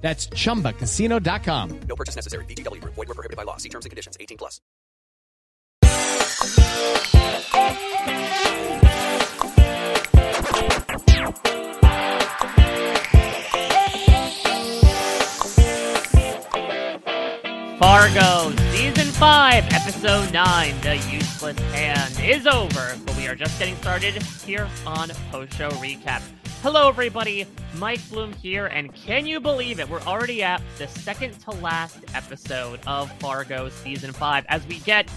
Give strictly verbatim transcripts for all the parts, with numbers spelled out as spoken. That's chumba casino dot com. No purchase necessary. V G W Group. Void where prohibited by law. See terms and conditions. eighteen plus. Fargo Season five, Episode nine, The Useless Hand, is over, but we are just getting started here on Post Show Recaps. Hello, everybody. Mike Bloom here, and can you believe it? We're already at the second-to-last episode of Fargo Season five, as we get,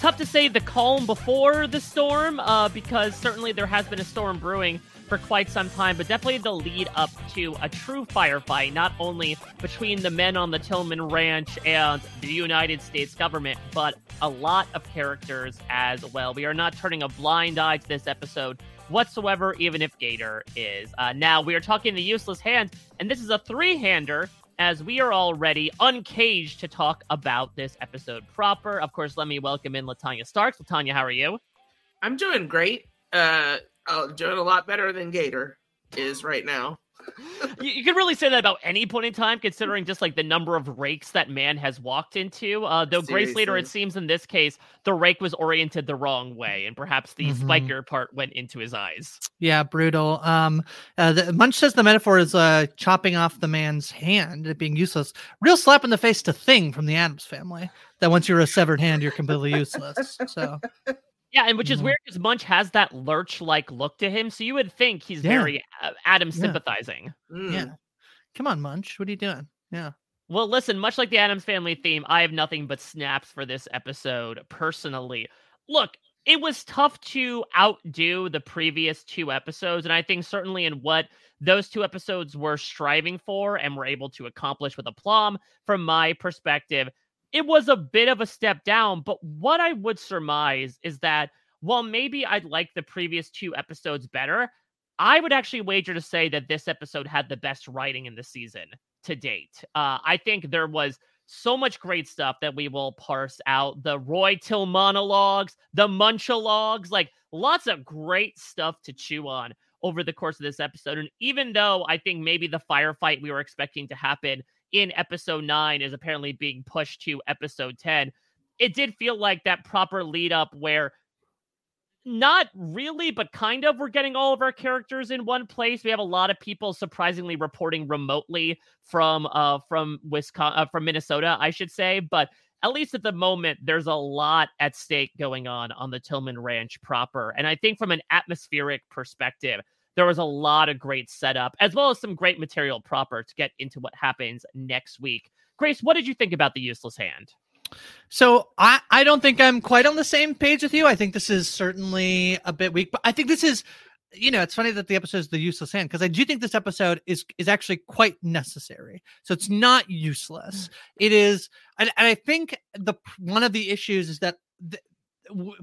tough to say, the calm before the storm, uh, because certainly there has been a storm brewing for quite some time, but definitely the lead-up to a true firefight, not only between the men on the Tillman Ranch and the United States government, but a lot of characters as well. We are not turning a blind eye to this episode whatsoever, even if Gator is. Uh, now, we are talking the useless hand, and this is a three-hander, as we are already uncaged to talk about this episode proper. Of course, let me welcome in LaTonya Starks. LaTonya, how are you? I'm doing great. Uh, I'm doing a lot better than Gator is right now. you, you can really say that about any point in time, considering just like the number of rakes that man has walked into. Uh, though Seriously. Grace Leader, it seems in this case, the rake was oriented the wrong way, and perhaps the mm-hmm. spiker part went into his eyes. Yeah, brutal. Um, uh, the, Munch says the metaphor is uh, chopping off the man's hand, it being useless. Real slap in the face to Thing from the Addams Family. That once you're a severed hand, you're completely useless. So. Yeah, and which is mm-hmm. weird because Munch has that lurch-like look to him, so you would think he's yeah. very uh, Adam sympathizing. Yeah. Mm. yeah. Come on, Munch. What are you doing? Yeah. Well, listen, much like the Addams Family theme, I have nothing but snaps for this episode, personally. Look, it was tough to outdo the previous two episodes, and I think certainly in what those two episodes were striving for and were able to accomplish with aplomb, from my perspective, it was a bit of a step down, but what I would surmise is that while maybe I'd like the previous two episodes better, I would actually wager to say that this episode had the best writing in the season to date. Uh, I think there was so much great stuff that we will parse out. The Roy Tillman monologues, the Munchalogues, like lots of great stuff to chew on over the course of this episode. And even though I think maybe the firefight we were expecting to happen in episode nine is apparently being pushed to episode ten. It did feel like that proper lead up where not really, but kind of, we're getting all of our characters in one place. We have a lot of people surprisingly reporting remotely from uh from Wisconsin, uh, from Minnesota, I should say. But at least at the moment, there's a lot at stake going on on the Tillman Ranch proper. And I think from an atmospheric perspective, there was a lot of great setup, as well as some great material proper to get into what happens next week. Grace, what did you think about The Useless Hand? So I, I don't think I'm quite on the same page with you. I think this is certainly a bit weak, but I think this is, you know, it's funny that the episode is The Useless Hand, because I do think this episode is is actually quite necessary. So it's not useless. It is, and, and I think the one of the issues is that th-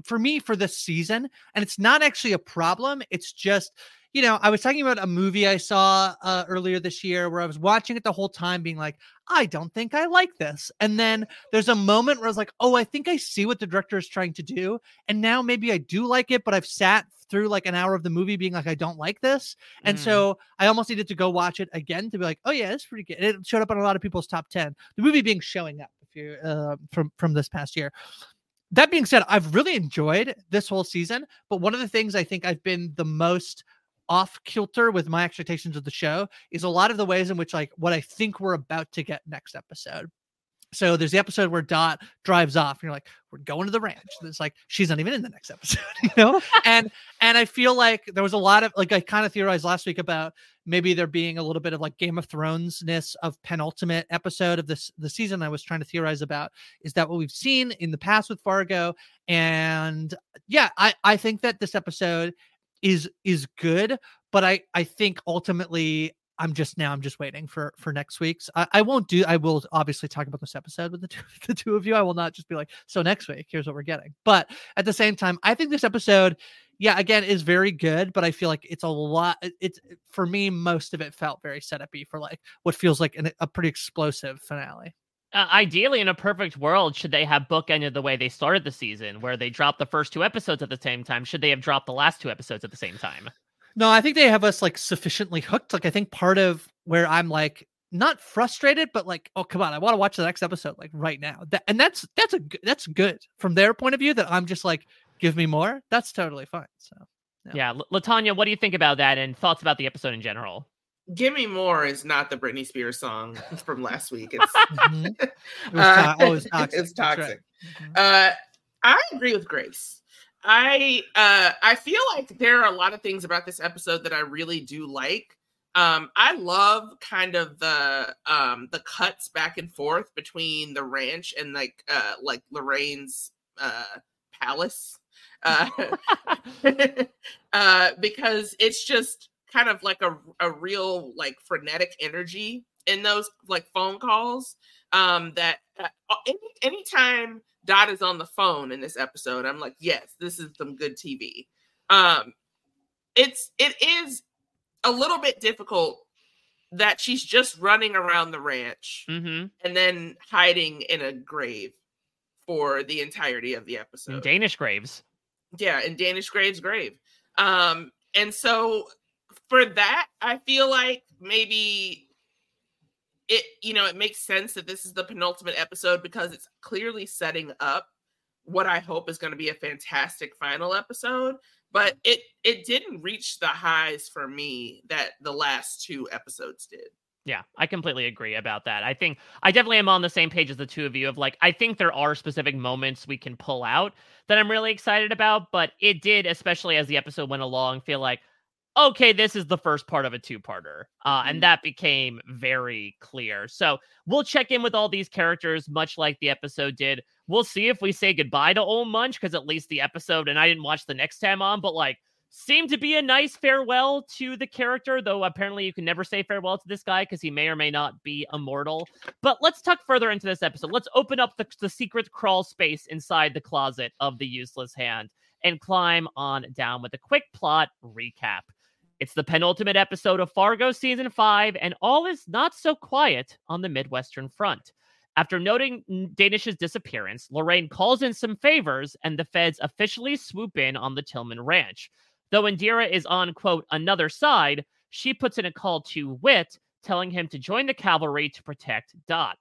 for me, for this season, and it's not actually a problem, it's just, you know, I was talking about a movie I saw uh, earlier this year where I was watching it the whole time being like, I don't think I like this. And then there's a moment where I was like, oh, I think I see what the director is trying to do. And now maybe I do like it, but I've sat through like an hour of the movie being like, I don't like this. And mm. so I almost needed to go watch it again to be like, oh yeah, it's pretty good. And it showed up on a lot of people's top ten. The movie being Showing Up, if you uh, from, from this past year. That being said, I've really enjoyed this whole season. But one of the things I think I've been the most off kilter with my expectations of the show is a lot of the ways in which, like, what I think we're about to get next episode. So there's the episode where Dot drives off and you're like, we're going to the ranch. And it's like, she's not even in the next episode, you know? and, and I feel like there was a lot of, like, I kind of theorized last week about maybe there being a little bit of like Game of Thrones-ness of penultimate episode of this, the season. I was trying to theorize about, is that what we've seen in the past with Fargo? And yeah, I, I think that this episode is, is good, but I, I think ultimately I'm just now I'm just waiting for, for next week's. I, I won't do, I will obviously talk about this episode with the two, the two of you. I will not just be like, so next week, here's what we're getting. But at the same time, I think this episode, yeah, again, is very good, but I feel like it's a lot. It's, for me, most of it felt very set-up-y for like what feels like an, a pretty explosive finale. Uh, ideally, in a perfect world, should they have bookended the way they started the season, where they dropped the first two episodes at the same time? Should they have dropped the last two episodes at the same time? No, I think they have us like sufficiently hooked. Like, I think part of where I'm like not frustrated, but like, oh come on, I want to watch the next episode like right now. That, and that's that's a that's good from their point of view. That I'm just like, give me more. That's totally fine. So yeah, yeah. LaTonya, what do you think about that and thoughts about the episode in general? Give Me More is not the Britney Spears song from last week. It's, mm-hmm. it was, uh, oh, it's toxic. It's toxic. Right. Mm-hmm. Uh, I agree with Grace. I uh, I feel like there are a lot of things about this episode that I really do like. Um, I love kind of the um, the cuts back and forth between the ranch and like uh, like Lorraine's uh, palace uh, uh, because it's just kind of like a, a real like frenetic energy in those like phone calls um, that uh, any anytime Dot is on the phone in this episode, I'm like, yes, this is some good T V. Um, it's, it is a little bit difficult that she's just running around the ranch mm-hmm. and then hiding in a grave for the entirety of the episode. In Danish Graves. Yeah. In Danish Graves' grave. Um, and so, for that, I feel like maybe it, you know, it makes sense that this is the penultimate episode because it's clearly setting up what I hope is going to be a fantastic final episode. But it it didn't reach the highs for me that the last two episodes did. Yeah, I completely agree about that. I think I definitely am on the same page as the two of you of like, I think there are specific moments we can pull out that I'm really excited about, but it did, especially as the episode went along, feel like, okay, this is the first part of a two-parter. Uh, and that became very clear. So we'll check in with all these characters, much like the episode did. We'll see if we say goodbye to old Munch, because at least the episode, and I didn't watch the next time on, but like, seemed to be a nice farewell to the character, though apparently you can never say farewell to this guy because he may or may not be immortal. But let's tuck further into this episode. Let's open up the, the secret crawl space inside the closet of the Useless Hand and climb on down with a quick plot recap. It's the penultimate episode of Fargo Season five, and all is not so quiet on the Midwestern front. After noting Danish's disappearance, Lorraine calls in some favors, and the feds officially swoop in on the Tillman Ranch. Though Indira is on, quote, another side, she puts in a call to Whit telling him to join the cavalry to protect Dot.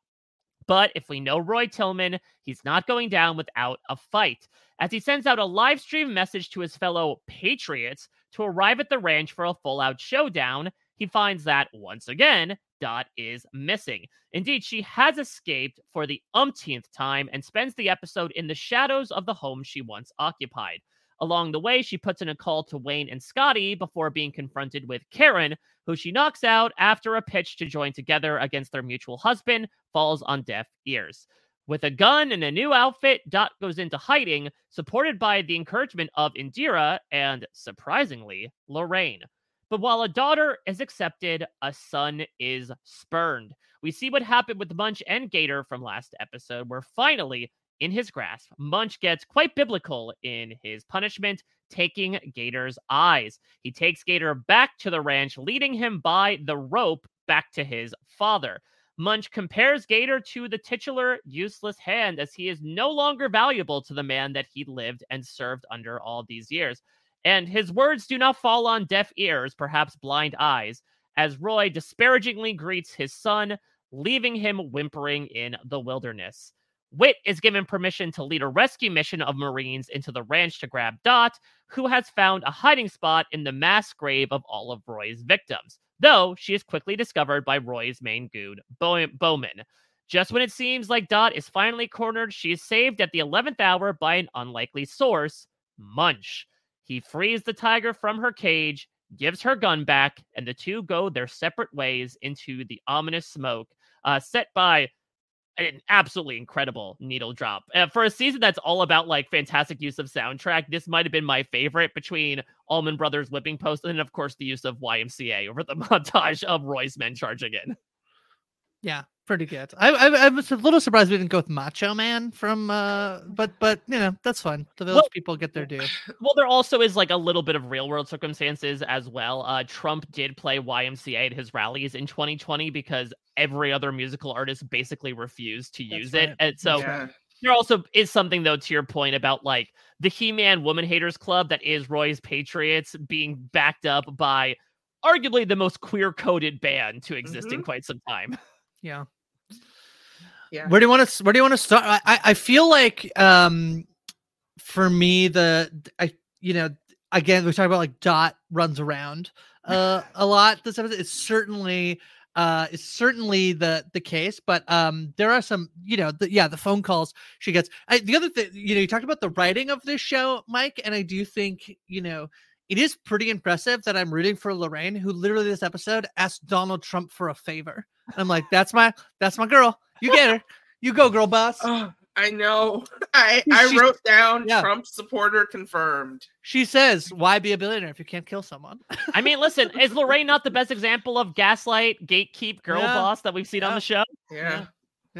But if we know Roy Tillman, he's not going down without a fight, as he sends out a live stream message to his fellow Patriots to arrive at the ranch for a full-out showdown. He finds that, once again, Dot is missing. Indeed, she has escaped for the umpteenth time and spends the episode in the shadows of the home she once occupied. Along the way, she puts in a call to Wayne and Scotty before being confronted with Karen, who she knocks out after a pitch to join together against their mutual husband falls on deaf ears. With a gun and a new outfit, Dot goes into hiding, supported by the encouragement of Indira and, surprisingly, Lorraine. But while a daughter is accepted, a son is spurned. We see what happened with Munch and Gator from last episode, where finally, in his grasp, Munch gets quite biblical in his punishment, taking Gator's eyes. He takes Gator back to the ranch, leading him by the rope back to his father. Munch compares Gator to the titular useless hand, as he is no longer valuable to the man that he lived and served under all these years. And his words do not fall on deaf ears, perhaps blind eyes, as Roy disparagingly greets his son, leaving him whimpering in the wilderness. Whit is given permission to lead a rescue mission of Marines into the ranch to grab Dot, who has found a hiding spot in the mass grave of all of Roy's victims, though she is quickly discovered by Roy's main goon, Bowman. Just when it seems like Dot is finally cornered, she is saved at the eleventh hour by an unlikely source, Munch. He frees the tiger from her cage, gives her gun back, and the two go their separate ways into the ominous smoke, uh, set by an absolutely incredible needle drop. Uh, for a season that's all about, like, fantastic use of soundtrack, this might have been my favorite, between Allman Brothers' Whipping Post and, of course, the use of Y M C A over the montage of Roy's men charging in. Yeah, pretty good. I, I, I was a little surprised we didn't go with Macho Man from, uh, but, but you know, that's fine. The village well, people get their due. Well, there also is, like, a little bit of real world circumstances as well. Uh, Trump did play Y M C A at his rallies in twenty twenty because every other musical artist basically refused to that's use right. it. And so yeah. There also is something, though, to your point about, like, the He-Man Woman Haters Club that is Roy's Patriots being backed up by arguably the most queer-coded band to exist mm-hmm. in quite some time. Yeah. Yeah. Where do you want to? Where do you want to start? I, I feel like, um, for me, the I you know again we talk about, like, Dot runs around uh, a lot. This episode is certainly uh is certainly the the case, but um there are some you know the, yeah the phone calls she gets. I, the other thing you know you talked about the writing of this show, Mike, and I do think you know. It is pretty impressive that I'm rooting for Lorraine, who literally this episode asked Donald Trump for a favor. I'm like, that's my, that's my girl. You get her. You go, girl boss. Oh, I know. I, I she, wrote down yeah. Trump supporter confirmed. She says, why be a billionaire if you can't kill someone? I mean, listen, is Lorraine not the best example of gaslight, gatekeep, girl yeah. boss that we've seen yeah. on the show? Yeah, yeah.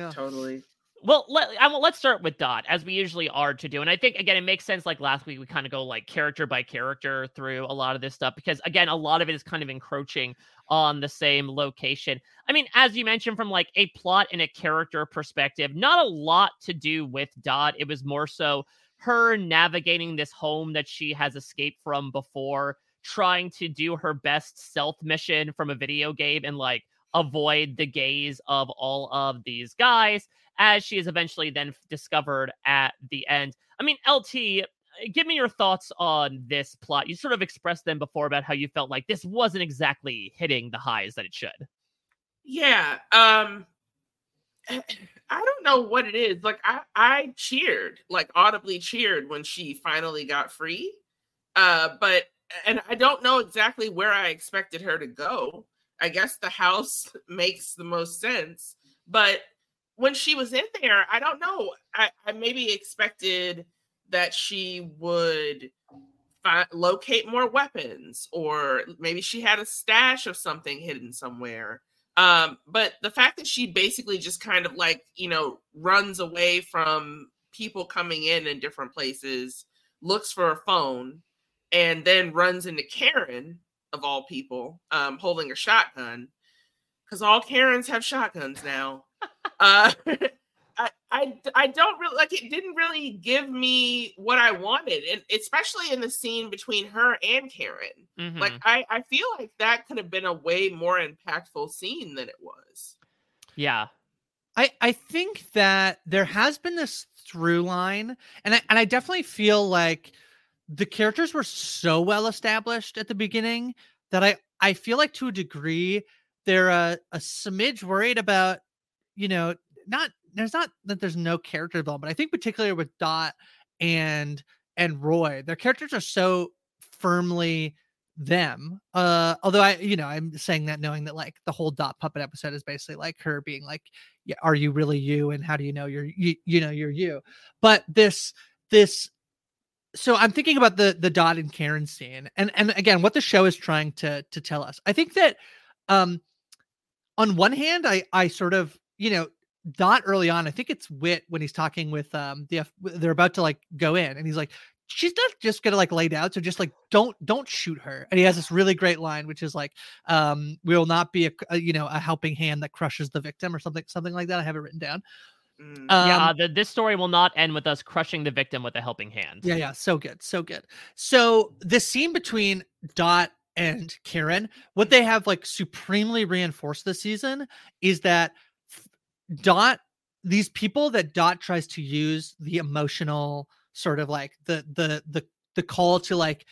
yeah. Totally. Well, let, I, well, let's start with Dot, as we usually are to do. And I think, again, it makes sense, like last week, we kind of go, like, character by character through a lot of this stuff, because, again, a lot of it is kind of encroaching on the same location. I mean, as you mentioned, from, like, a plot and a character perspective, not a lot to do with Dot. It was more so her navigating this home that she has escaped from before, trying to do her best stealth mission from a video game and, like, avoid the gaze of all of these guys, as she is eventually then discovered at the end. I mean, L T, give me your thoughts on this plot. You sort of expressed them before about how you felt like this wasn't exactly hitting the highs that it should. Yeah. Um, I don't know what it is. Like, I, I cheered, like, audibly cheered when she finally got free. Uh, but, and I don't know exactly where I expected her to go. I guess the house makes the most sense, but when she was in there, I don't know. I, I maybe expected that she would find, locate more weapons, or maybe she had a stash of something hidden somewhere. Um, but the fact that she basically just kind of, like, you know, runs away from people coming in in different places, looks for a phone, and then runs into Karen, of all people, um, holding a shotgun, because all Karens have shotguns now. uh, I, I, I don't really like it. Didn't really give me what I wanted, and especially in the scene between her and Karen. Mm-hmm. Like I, I feel like that could have been a way more impactful scene than it was. Yeah, I I think that there has been this through line, and I, and I definitely feel like the characters were so well established at the beginning that I I feel like to a degree they're a, a smidge worried about, you know, not. There's not that there's no character development. I think particularly with Dot and and Roy, their characters are so firmly them. Uh, although I, you know, I'm saying that knowing that like the whole Dot puppet episode is basically like her being like, yeah, "Are you really you? And how do you know you're you? You know you're you." But this this, so I'm thinking about the the Dot and Karen scene, and and again, what the show is trying to to tell us. I think that, um, on one hand, I I sort of you know. Dot early on, I think it's Whit when he's talking with um the F- they're about to like go in, and he's like, she's not just gonna like lay down, so just like don't don't shoot her. And he has this really great line, which is like, um, we will not be a, a you know a helping hand that crushes the victim or something something like that. I have it written down. Um, yeah, the, this story will not end with us crushing the victim with a helping hand. Yeah, yeah, so good, so good. So the scene between Dot and Karen, what they have like supremely reinforced this season is that. Dot, these people that Dot tries to use the emotional sort of like the the the the call to like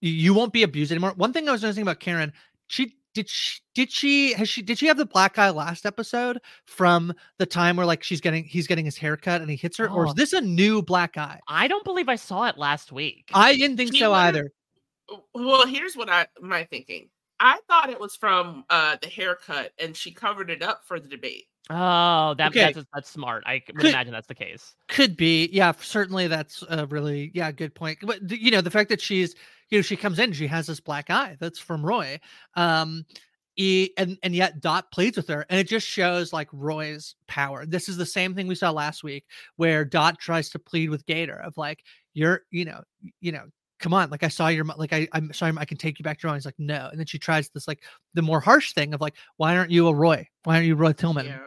you won't be abused anymore. One thing I was noticing about Karen, she did she did she has she did she have the black eye last episode from the time where like she's getting he's getting his haircut and he hits her, oh. Or is this a new black eye? I don't believe I saw it last week. I didn't think she so was, either. Well, here's what I my thinking. I thought it was from uh, the haircut, and she covered it up for the debate. Oh, that, okay. that's that's smart. I would could, imagine that's the case. Could be. Yeah, certainly that's a really, yeah, good point. But, you know, the fact that she's, you know, she comes in, she has this black eye that's from Roy. Um, he, and, and yet Dot pleads with her. And it just shows like Roy's power. This is the same thing we saw last week where Dot tries to plead with Gator of like, you're, you know, you know, come on, like I saw your, like I, I'm sorry, I can take you back to Roy. He's like, no. And then she tries this, like the more harsh thing of like, why aren't you a Roy? Why aren't you Roy Tillman? Yeah.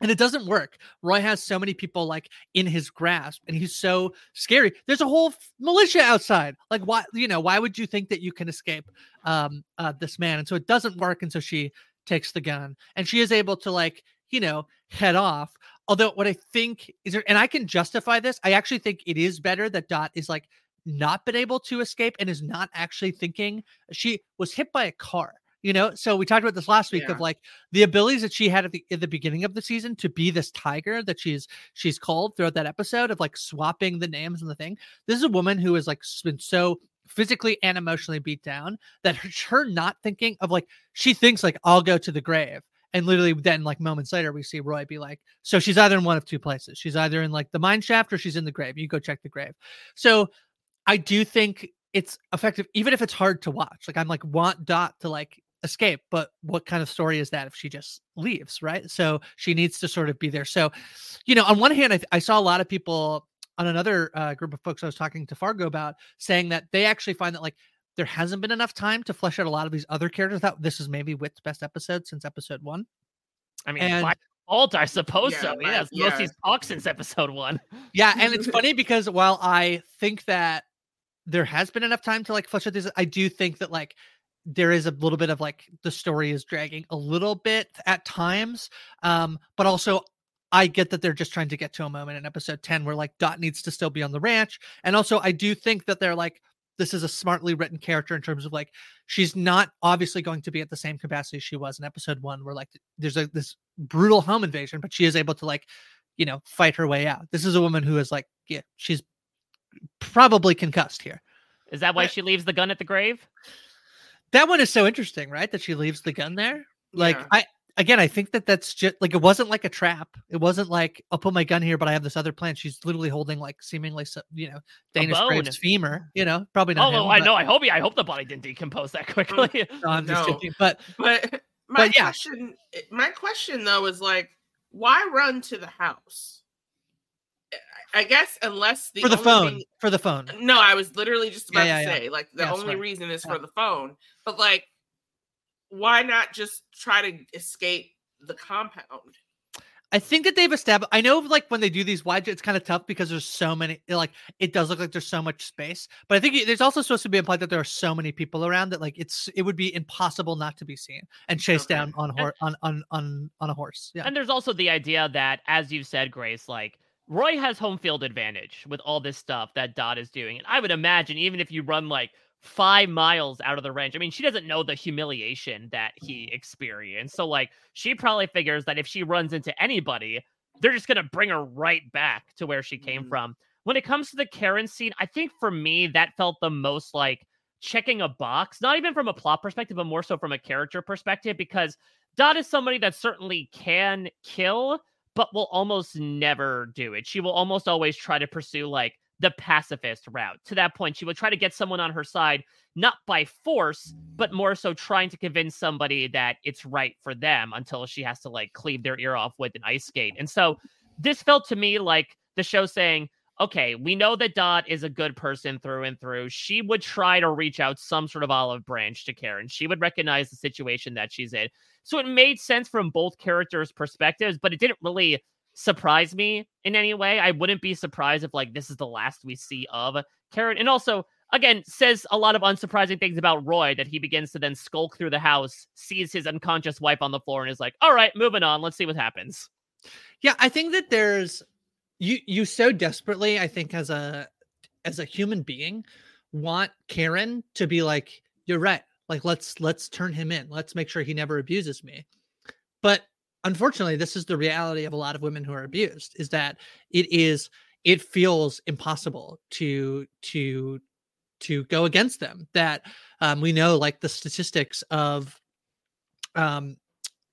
And it doesn't work. Roy has so many people like in his grasp, and he's so scary. There's a whole f- militia outside. Like why, you know, why would you think that you can escape um, uh, this man? And so it doesn't work. And so she takes the gun, and she is able to like, you know, head off. Although what I think is there, and I can justify this. I actually think it is better that Dot is like, not been able to escape and is not actually thinking. She was hit by a car, you know? So we talked about this last week yeah. of like the abilities that she had at the, at the beginning of the season to be this tiger that she's, she's called throughout that episode of like swapping the names and the thing. This is a woman who has like been so physically and emotionally beat down that her, her not thinking of like, she thinks like, I'll go to the grave. And literally then like moments later, we see Roy be like, so she's either in one of two places. She's either in like the mine shaft or she's in the grave. You go check the grave. So I do think it's effective, even if it's hard to watch. Like I'm like want Dot to like escape, but what kind of story is that if she just leaves, right? So she needs to sort of be there. So, you know, on one hand, I, th- I saw a lot of people on another uh, group of folks I was talking to Fargo about saying that they actually find that like there hasn't been enough time to flesh out a lot of these other characters. That this is maybe Whit's best episode since episode one. I mean, and- by- Alt, I suppose yeah, so. Yes, yeah, yeah. Mostly's talk since episode one. Yeah, and it's funny because while I think that there has been enough time to like flesh out this, I do think that like there is a little bit of like the story is dragging a little bit at times. Um, but also I get that they're just trying to get to a moment in episode ten where like Dot needs to still be on the ranch. And also I do think that they're like, this is a smartly written character in terms of like, she's not obviously going to be at the same capacity she was in episode one where like there's a, this brutal home invasion, but she is able to like, you know, fight her way out. This is a woman who is like, yeah, she's probably concussed here. Is that why but, she leaves the gun at the grave? That one is so interesting, right? That she leaves the gun there. Like yeah. I, again, I think that that's just like, it wasn't like a trap. It wasn't like I'll put my gun here, but I have this other plan. She's literally holding like seemingly, you know, Danish Graves femur, you know, probably not. Oh, him, well, I but... know. I hope he, I hope the body didn't decompose that quickly. no, I'm just no. Kidding, but, but my but, yeah. question, my question though is like, why run to the house? I guess unless the for the phone thing... for the phone. No, I was literally just about yeah, yeah, to say yeah. like the yeah, only sorry. reason is yeah. for the phone, but like, why not just try to escape the compound? I think that they've established, I know like when they do these wide, it's kind of tough because there's so many, like it does look like there's so much space, but I think there's also supposed to be implied that there are so many people around that like it's, it would be impossible not to be seen and chased okay. down on, hor- and, on, on, on, on a horse. Yeah. And there's also the idea that, as you've said, Grace, like Roy has home field advantage with all this stuff that Dot is doing. And I would imagine even if you run like five miles out of the range. I mean, she doesn't know the humiliation that he experienced. So like, she probably figures that if she runs into anybody, they're just going to bring her right back to where she came mm-hmm. from. When it comes to the Karen scene, I think for me, that felt the most like checking a box, not even from a plot perspective, but more so from a character perspective, because Dot is somebody that certainly can kill, but will almost never do it. She will almost always try to pursue like the pacifist route. To that point, she would try to get someone on her side, not by force, but more so trying to convince somebody that it's right for them until she has to like cleave their ear off with an ice skate. And so this felt to me like the show saying, okay, we know that Dot is a good person through and through. She would try to reach out some sort of olive branch to Karen. She would recognize the situation that she's in. So it made sense from both characters' perspectives, but it didn't really surprise me in any way. I wouldn't be surprised if like this is the last we see of Karen. And also, again, says a lot of unsurprising things about Roy, that he begins to then skulk through the house, sees his unconscious wife on the floor, and is like, all right, moving on, let's see what happens. Yeah, I think that there's you you so desperately, I think, as a as a human being, want Karen to be like, you're right, like let's let's turn him in, let's make sure he never abuses me. But unfortunately, this is the reality of a lot of women who are abused, is that it is, it feels impossible to, to, to go against them. That um, we know, like the statistics of, um,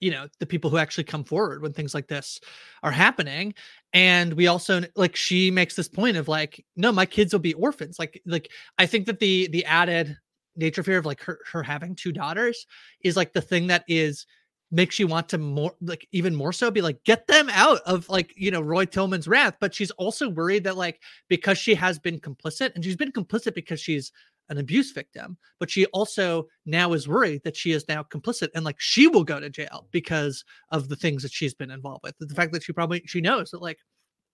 you know, the people who actually come forward when things like this are happening. And we also, like, she makes this point of like, no, my kids will be orphans. Like, like, I think that the, the added nature fear of like her, her having two daughters is like the thing that is, makes you want to more, like even more so be like, get them out of like, you know, Roy Tillman's wrath. But she's also worried that like, because she has been complicit, and she's been complicit because she's an abuse victim, but she also now is worried that she is now complicit, and like, she will go to jail because of the things that she's been involved with. The fact that she probably, she knows that like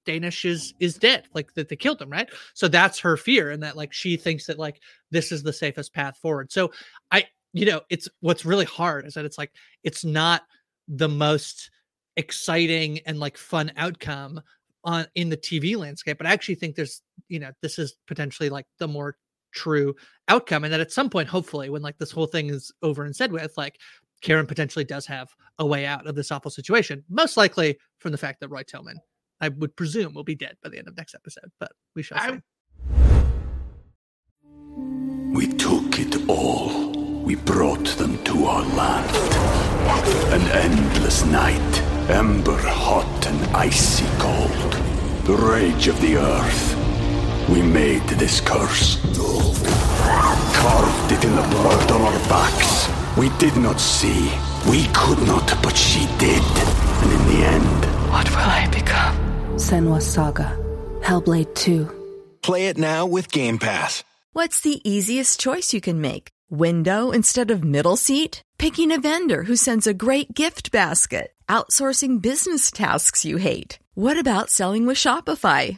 Danish is, is dead, like that they killed him. Right. So that's her fear. And that like, she thinks that like, this is the safest path forward. So I, you know, it's what's really hard is that it's like, it's not the most exciting and like fun outcome on in the T V landscape, but I actually think there's, you know, this is potentially like the more true outcome. And that at some point, hopefully, when like this whole thing is over and said with, like Karen potentially does have a way out of this awful situation, most likely from the fact that Roy Tillman, I would presume, will be dead by the end of next episode, but we shall I... see. We took it all. We brought them to our land. An endless night, ember hot and icy cold. The rage of the earth. We made this curse. Carved it in the blood on our backs. We did not see. We could not, but she did. And in the end... what will I become? Senua Saga. Hellblade two. Play it now with Game Pass. What's the easiest choice you can make? Window instead of middle seat? Picking a vendor who sends a great gift basket? Outsourcing business tasks you hate? What about selling with Shopify?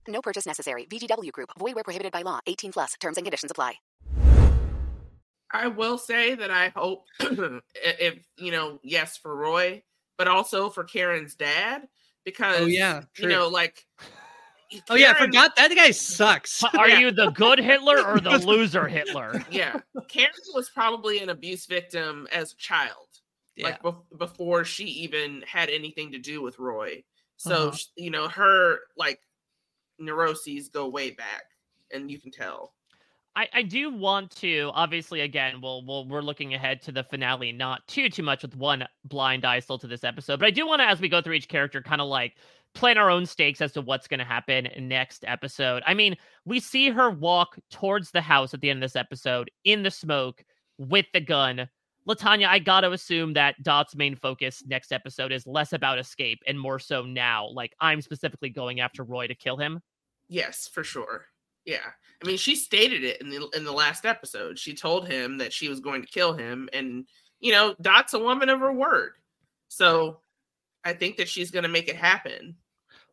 No purchase necessary. V G W Group. Void where prohibited by law. eighteen plus. Terms and conditions apply. I will say that I hope, if you know, yes, for Roy, but also for Karen's dad, because, oh, yeah, you know, like... Karen, oh, yeah, I forgot. That guy sucks. Are yeah. you the good Hitler or the loser Hitler? Yeah. Karen was probably an abuse victim as a child, yeah. like be- before she even had anything to do with Roy. So, uh-huh. you know, her, like, neuroses go way back, and you can tell. I, I do want to, obviously, again, we'll, we'll, we're looking ahead to the finale, not too, too much with one blind eye still to this episode. But I do want to, as we go through each character, kind of like plan our own stakes as to what's going to happen next episode. I mean, we see her walk towards the house at the end of this episode in the smoke with the gun. LaTonya, I got to assume that Dot's main focus next episode is less about escape and more so now. Like, I'm specifically going after Roy to kill him. Yes, for sure. Yeah. I mean, she stated it in the in the last episode. She told him that she was going to kill him. And, you know, Dot's a woman of her word. So I think that she's going to make it happen.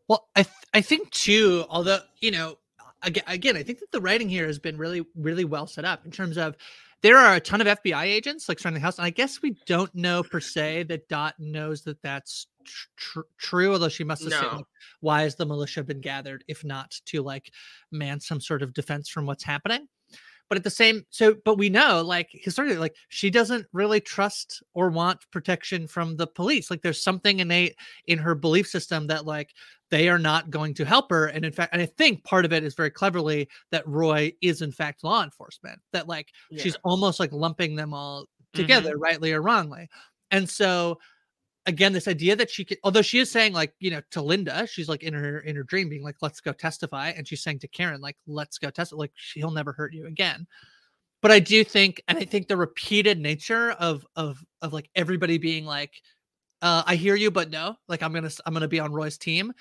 Well, I th- I think, too, although, you know, again, again, I think that the writing here has been really, really well set up in terms of there are a ton of F B I agents like surrounding the house. And I guess we don't know per se that Dot knows that that's Tr- true, although she must assume, no. like, why has the militia been gathered if not to like man some sort of defense from what's happening? But at the same, so but we know like historically, like she doesn't really trust or want protection from the police. Like there's something innate in her belief system that like they are not going to help her. And in fact, and I think part of it is very cleverly that Roy is in fact law enforcement. That like yeah. she's almost like lumping them all together, mm-hmm. rightly or wrongly, and so. Again, this idea that she could, although she is saying like, you know, to Linda, she's like in her, in her dream being like, let's go testify. And she's saying to Karen, like, let's go testify. Like he'll never hurt you again. But I do think, and I think the repeated nature of, of, of like everybody being like, uh, I hear you, but no, like I'm going to, I'm going to be on Roy's team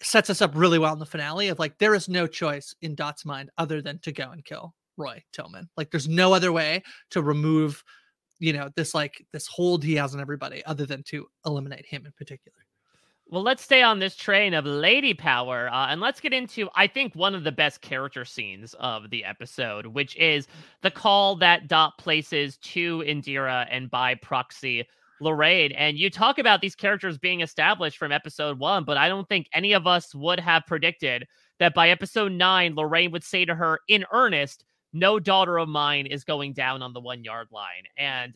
sets us up really well in the finale of like, there is no choice in Dot's mind other than to go and kill Roy Tillman. Like there's no other way to remove you know, this like this hold he has on everybody other than to eliminate him in particular. Well, let's stay on this train of lady power uh, and let's get into, I think, one of the best character scenes of the episode, which is the call that Dot places to Indira and by proxy Lorraine. And you talk about these characters being established from episode one, but I don't think any of us would have predicted that by episode nine, Lorraine would say to her in earnest, "No daughter of mine is going down on the one yard line." And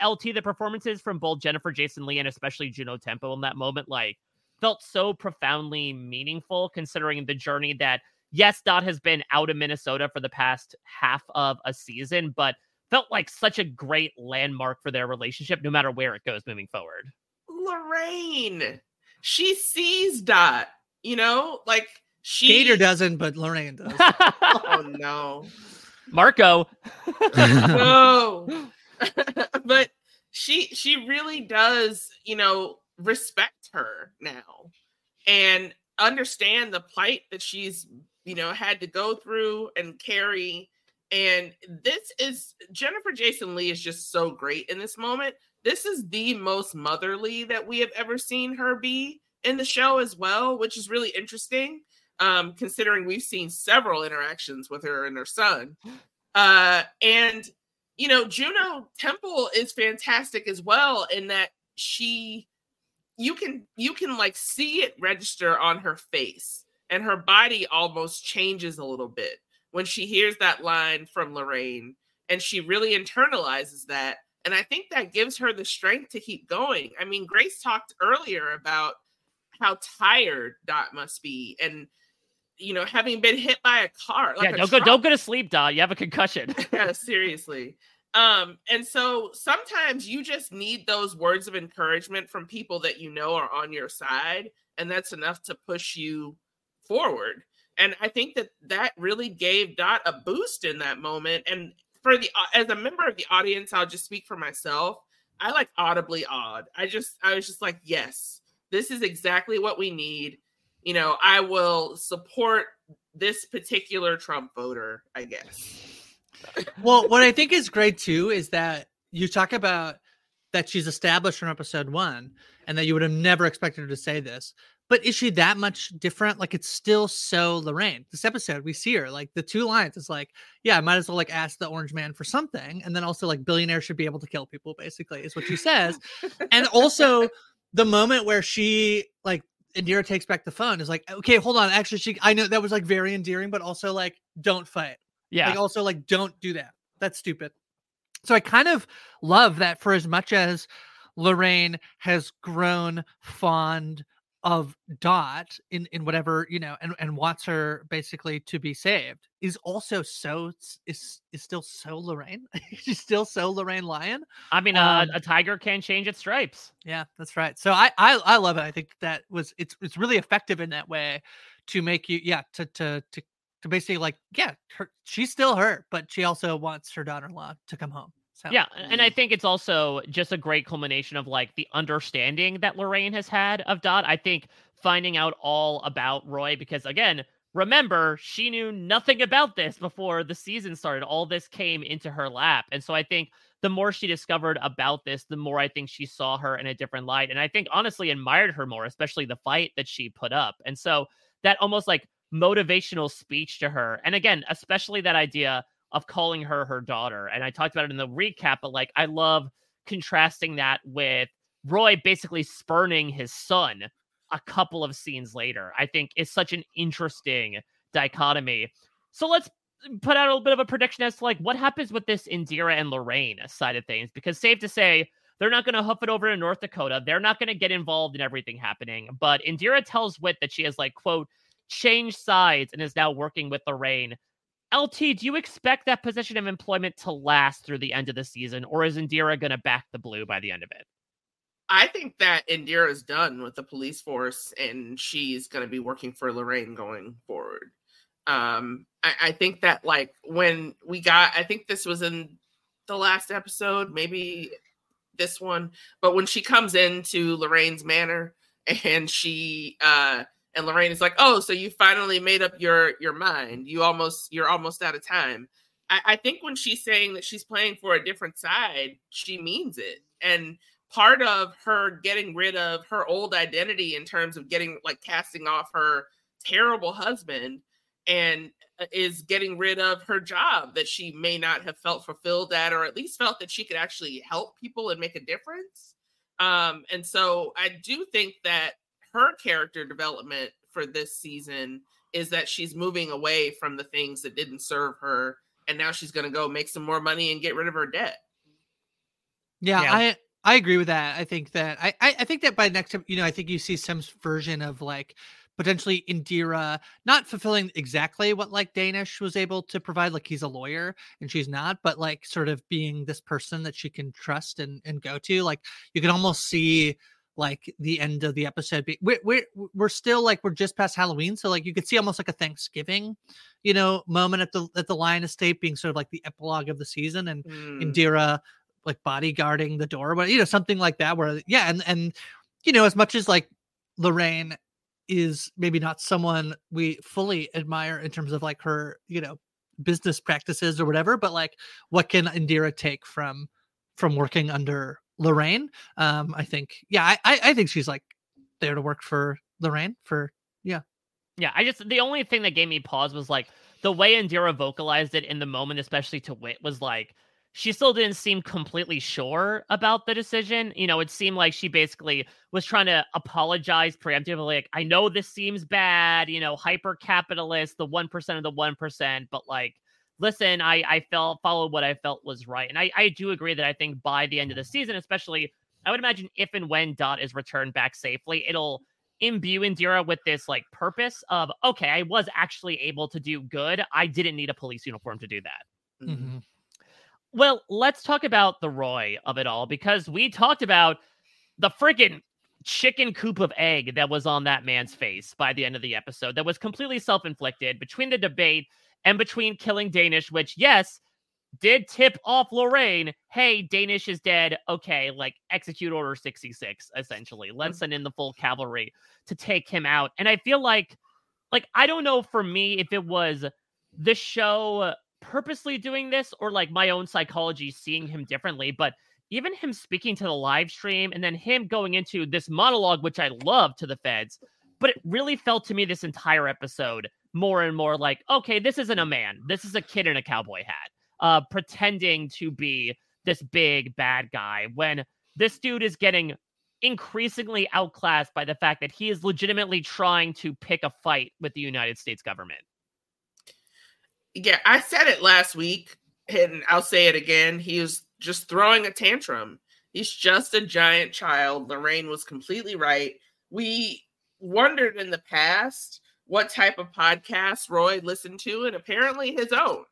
L T, the performances from both Jennifer Jason Leigh and especially Juno Tempo in that moment, like felt so profoundly meaningful considering the journey that yes, Dot has been out of Minnesota for the past half of a season, but felt like such a great landmark for their relationship, no matter where it goes moving forward. Lorraine, she sees Dot, you know, like she Gator doesn't, but Lorraine does. Oh no. Marco. No. But she she really does, you know, respect her now and understand the plight that she's, you know, had to go through and carry. And this is Jennifer Jason Leigh is just so great in this moment. This is the most motherly that we have ever seen her be in the show as well, which is really interesting. Um, considering we've seen several interactions with her and her son. Uh, and, you know, Juno Temple is fantastic as well in that she, you can, you can like see it register on her face and her body almost changes a little bit when she hears that line from Lorraine and she really internalizes that. And I think that gives her the strength to keep going. I mean, Grace talked earlier about how tired Dot must be and, you know, having been hit by a car. Like yeah, don't go, don't go to sleep, Dot. You have a concussion. Yeah, seriously. Um, and so sometimes you just need those words of encouragement from people that you know are on your side, and that's enough to push you forward. And I think that that really gave Dot a boost in that moment. And for the as a member of the audience, I'll just speak for myself. I like audibly awed. I just I was just like, yes, this is exactly what we need. You know, I will support this particular Trump voter, I guess. Well, what I think is great, too, is that you talk about that she's established from episode one and that you would have never expected her to say this. But is she that much different? Like, it's still so Lorraine. This episode, we see her, like, the two lines is like, yeah, I might as well, like, ask the orange man for something. And then also, like, billionaires should be able to kill people, basically, is what she says. And also, the moment where she, like, Indira takes back the phone is like, okay, hold on. Actually, she, I know that was, like, very endearing, but also, like, don't fight. Yeah. Like, also, like, don't do that. That's stupid. So I kind of love that for as much as Lorraine has grown fond of Dot in, in whatever, you know, and, and wants her basically to be saved, is also so, is is still so Lorraine. She's still so Lorraine Lyon. I mean, um, a, a tiger can change its stripes. Yeah, that's right. So I, I I love it. I think that was, it's it's really effective in that way to make you, yeah, to, to, to, to basically like, yeah, her, she's still her, but she also wants her daughter-in-law to come home. So. Yeah, and I think it's also just a great culmination of, like, the understanding that Lorraine has had of Dot. I think finding out all about Roy, because, again, remember, she knew nothing about this before the season started. All this came into her lap. And so I think the more she discovered about this, the more I think she saw her in a different light. And I think, honestly, admired her more, especially the fight that she put up. And so that almost, like, motivational speech to her. And, again, especially that idea of calling her her daughter. And I talked about it in the recap, but, like, I love contrasting that with Roy basically spurning his son a couple of scenes later. I think is such an interesting dichotomy. So let's put out a little bit of a prediction as to, like, what happens with this Indira and Lorraine side of things, because safe to say, they're not going to hoof it over to North Dakota. They're not going to get involved in everything happening. But Indira tells Whit that she has, like, quote, changed sides and is now working with Lorraine. L T, do you expect that position of employment to last through the end of the season, or is Indira going to back the blue by the end of it? I think that Indira is done with the police force, and she's going to be working for Lorraine going forward. Um, I, I think that, like, when we got, I think this was in the last episode, maybe this one, but when she comes into Lorraine's manor and she, uh, and Lorraine is like, oh, so you finally made up your, your mind. You almost, you're almost out of time. I, I think when she's saying that she's playing for a different side, she means it. And part of her getting rid of her old identity in terms of getting, like, casting off her terrible husband, and is getting rid of her job that she may not have felt fulfilled at, or at least felt that she could actually help people and make a difference. Um, and so I do think that her character development for this season is that she's moving away from the things that didn't serve her. And now she's going to go make some more money and get rid of her debt. Yeah, yeah. I, I agree with that. I think that I, I think that by next time, you know, I think you see some version of, like, potentially Indira not fulfilling exactly what, like, Danish was able to provide. Like, he's a lawyer and she's not, but, like, sort of being this person that she can trust and, and go to. Like, you can almost see, like, the end of the episode. We're, we're, we're still, like, we're just past Halloween. So, like, you could see almost like a Thanksgiving, you know, moment at the, at the Lyon estate being sort of like the epilogue of the season, and mm. Indira, like, bodyguarding the door, but, you know, something like that where, yeah. And, and, you know, as much as, like, Lorraine is maybe not someone we fully admire in terms of, like, her, you know, business practices or whatever, but, like, what can Indira take from, from working under Lorraine? Um, I think, yeah, I, I, I think she's, like, there to work for Lorraine for, yeah. Yeah. I just, the only thing that gave me pause was, like, the way Indira vocalized it in the moment, especially to Whit, was like, she still didn't seem completely sure about the decision. You know, it seemed like she basically was trying to apologize preemptively. Like, I know this seems bad, you know, hyper capitalist, the one percent of the one percent, but, like, listen, I, I felt followed what I felt was right. And I, I do agree that I think by the end of the season, especially, I would imagine if and when Dot is returned back safely, it'll imbue Indira with this, like, purpose of, okay, I was actually able to do good. I didn't need a police uniform to do that. Mm-hmm. Well, let's talk about the Roy of it all, because we talked about the freaking chicken coop of egg that was on that man's face by the end of the episode that was completely self-inflicted between the debate and between killing Danish, which, yes, did tip off Lorraine. Hey, Danish is dead. Okay, like, execute order sixty-six, essentially. Let's send in the full cavalry to take him out. And I feel like, like, I don't know for me if it was the show purposely doing this or, like, my own psychology seeing him differently, but even him speaking to the live stream and then him going into this monologue, which I love, to the feds, but it really felt to me this entire episode more and more like, okay, this isn't a man. This is a kid in a cowboy hat, uh, pretending to be this big bad guy when this dude is getting increasingly outclassed by the fact that he is legitimately trying to pick a fight with the United States government. Yeah, I said it last week, and I'll say it again. He was just throwing a tantrum. He's just a giant child. Lorraine was completely right. We wondered in the past what type of podcast Roy listened to, and apparently his own.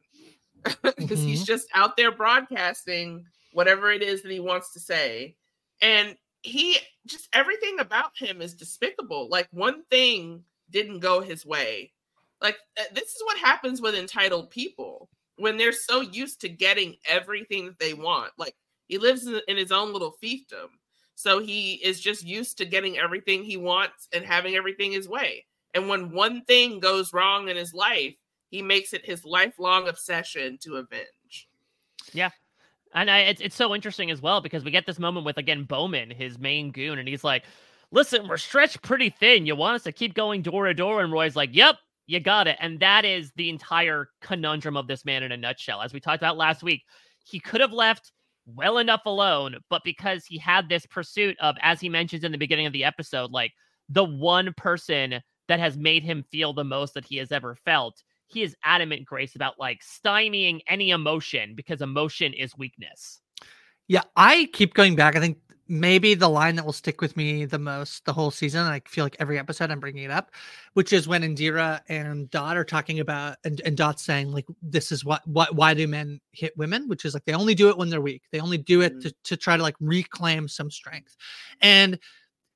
Because mm-hmm. he's just out there broadcasting whatever it is that he wants to say. And he, just everything about him is despicable. Like, one thing didn't go his way. Like, this is what happens with entitled people when they're so used to getting everything that they want. Like, he lives in, in his own little fiefdom. So he is just used to getting everything he wants and having everything his way. And when one thing goes wrong in his life, he makes it his lifelong obsession to avenge. Yeah. And I, it's, it's so interesting as well, because we get this moment with, again, Bowman, his main goon, and he's like, listen, we're stretched pretty thin. You want us to keep going door to door? And Roy's like, yep, you got it. And that is the entire conundrum of this man in a nutshell. As we talked about last week, he could have left well enough alone, but because he had this pursuit of, as he mentions in the beginning of the episode, like the one person that has made him feel the most that he has ever felt, he is adamant, Grace, about like stymieing any emotion because emotion is weakness. Yeah, I keep going back. I think maybe the line that will stick with me the most the whole season, and I feel like every episode I'm bringing it up, which is when Indira and Dot are talking about, and, and Dot's saying, like, this is what, what, why do men hit women? Which is like, they only do it when they're weak. They only do it mm-hmm. to, to try to like reclaim some strength. And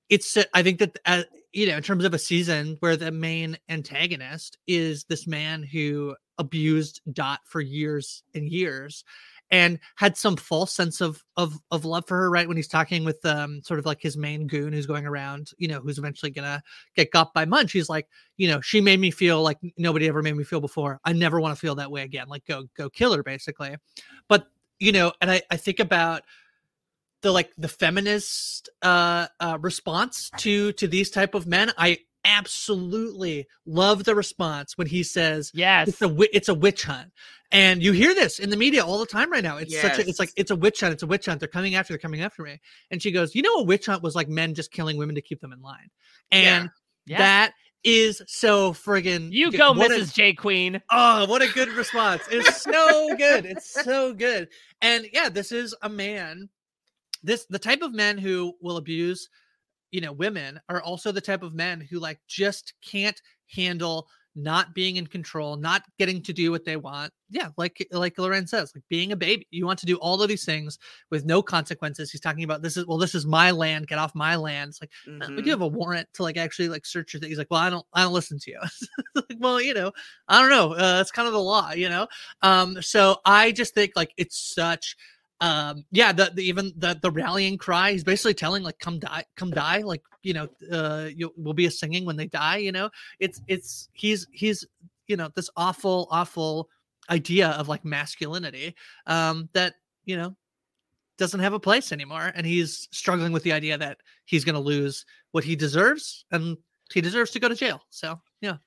it's, I think that, uh, you know, in terms of a season where the main antagonist is this man who abused Dot for years and years and had some false sense of, of, of love for her, right? When he's talking with um sort of like his main goon who's going around, you know, who's eventually going to get got by Munch. He's like, you know, she made me feel like nobody ever made me feel before. I never want to feel that way again. Like, go, go kill her, basically. But, you know, and I, I think about the like the feminist uh, uh, response to to these type of men. I absolutely love the response when he says, "Yes, it's a it's a witch hunt," and you hear this in the media all the time right now. It's yes. such a, it's like it's a witch hunt. It's a witch hunt. They're coming after. They're coming after me. And she goes, "You know, a witch hunt was like men just killing women to keep them in line," and yeah. Yeah. that is so friggin' you good. Go, what Missus A, J Queen. Oh, what a good response! It's so good. It's so good. And yeah, this is a man. This the type of men who will abuse, you know, women are also the type of men who like just can't handle not being in control, not getting to do what they want. Yeah, like like Lorraine says, like being a baby, you want to do all of these things with no consequences. He's talking about this is well, this is my land, get off my land. It's like mm-hmm. we do have a warrant to like actually like search your thing. He's like, well, I don't, I don't listen to you. Like, well, you know, I don't know. Uh, that's kind of the law, you know. Um, so I just think like it's such. Um, yeah, the, the, even the, the rallying cry, he's basically telling like, come die, come die. Like, you know, uh, you'll, we'll be a singing when they die, you know, it's, it's, he's, he's, you know, this awful, awful idea of like masculinity, um, that, you know, doesn't have a place anymore. And he's struggling with the idea that he's going to lose what he deserves and he deserves to go to jail. So, yeah.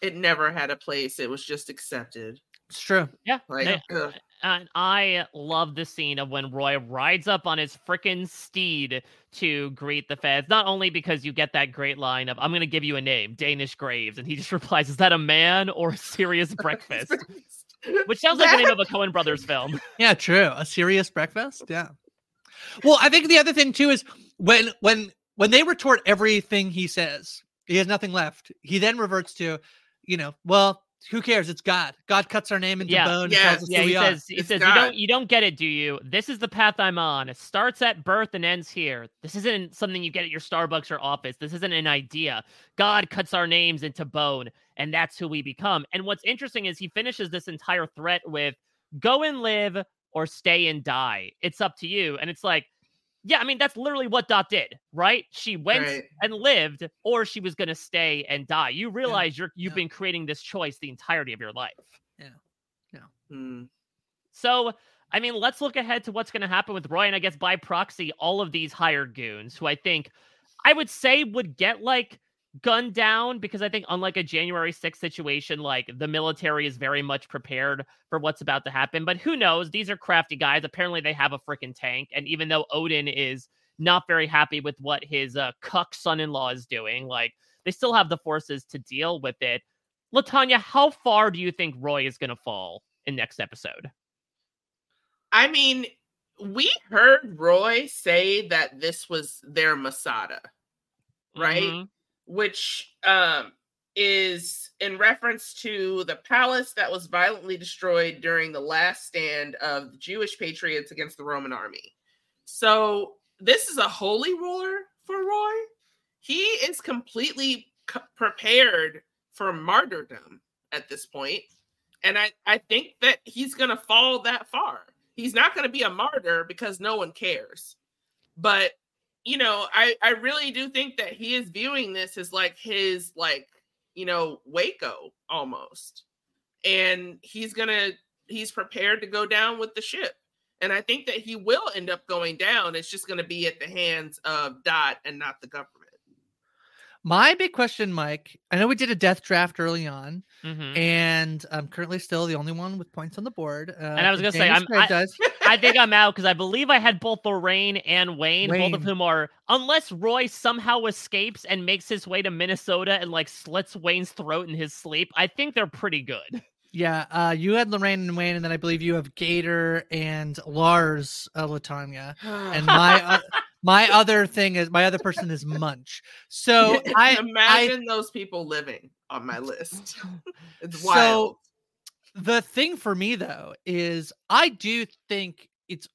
It never had a place. It was just accepted. It's true. Yeah. Like, yeah. And I love the scene of when Roy rides up on his frickin' steed to greet the feds, not only because you get that great line of, I'm going to give you a name, Danish Graves. And he just replies, is that a man or a serious breakfast? Which sounds like the name of a Coen Brothers film. Yeah, true. A serious breakfast. Yeah. Well, I think the other thing, too, is when when when they retort everything he says, he has nothing left. He then reverts to, you know, well, who cares? It's God. God cuts our name into yeah. bone. Yeah, tells us yeah. Who we he are. says, he it's says, God. you don't, you don't get it, do you? This is the path I'm on. It starts at birth and ends here. This isn't something you get at your Starbucks or office. This isn't an idea. God cuts our names into bone, and that's who we become. And what's interesting is he finishes this entire threat with "Go and live, or stay and die. It's up to you." And it's like, yeah, I mean, that's literally what Dot did, right? She went right. and lived, or she was going to stay and die. You realize yeah. you're, you've yeah. been creating this choice the entirety of your life. Yeah. Yeah. Mm. So I mean, let's look ahead to what's going to happen with Roy, and I guess by proxy, all of these hired goons who I think I would say would get like gunned down, because I think unlike a January sixth situation, like the military is very much prepared for what's about to happen. But who knows? These are crafty guys. Apparently they have a freaking tank. And even though Odin is not very happy with what his uh, cuck son-in-law is doing, like they still have the forces to deal with it. LaTonya, how far do you think Roy is going to fall in next episode? I mean, we heard Roy say that this was their Masada, right? Mm-hmm. Which um, is in reference to the palace that was violently destroyed during the last stand of the Jewish patriots against the Roman army. So this is a holy ruler for Roy. He is completely c- prepared for martyrdom at this point. And I, I think that he's going to fall that far. He's not going to be a martyr because no one cares. But, you know, I, I really do think that he is viewing this as like his, like, you know, Waco almost. And he's going to, he's prepared to go down with the ship. And I think that he will end up going down. It's just going to be at the hands of Dot and not the government. My big question, Mike, I know we did a death draft early on, mm-hmm. and I'm currently still the only one with points on the board. Uh, and I was going to say, I'm, I, I think I'm out because I believe I had both Lorraine and Wayne, Wayne, both of whom are, unless Roy somehow escapes and makes his way to Minnesota and like slits Wayne's throat in his sleep, I think they're pretty good. Yeah, uh, you had Lorraine and Wayne, and then I believe you have Gator and Lars, uh, LaTonya, and my... Uh, My other thing is, my other person is Munch. So I imagine I, those people living on my list. It's wild. So the thing for me though is, I do think it's,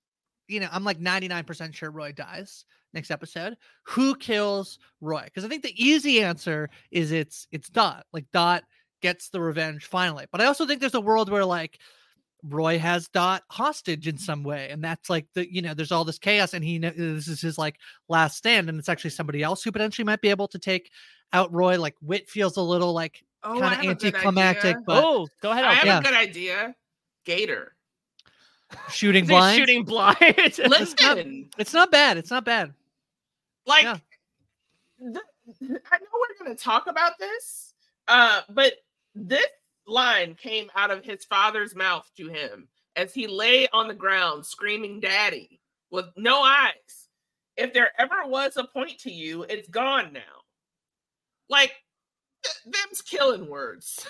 you know, I'm like ninety-nine percent sure Roy dies next episode. Who kills Roy? Because I think the easy answer is it's it's Dot. Like Dot gets the revenge finally. But I also think there's a world where like Roy has Dot hostage in some way, and that's like the, you know, there's all this chaos, and he knows this is his like last stand, and it's actually somebody else who potentially might be able to take out Roy. Like Whit feels a little like oh, kind of anticlimactic. But oh, go ahead. I have yeah. a good idea. Gator shooting blind. Shooting blind. Listen, it's not, it's not bad. It's not bad. Like yeah. th- I know we're gonna talk about this, uh, but this line came out of his father's mouth to him as he lay on the ground screaming daddy with no eyes. If there ever was a point to you, it's gone now. Like th- them's killing words.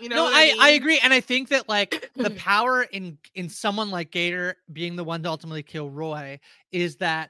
You know, no, I, I, mean? I agree. And I think that like the power in, in someone like Gator being the one to ultimately kill Roy is that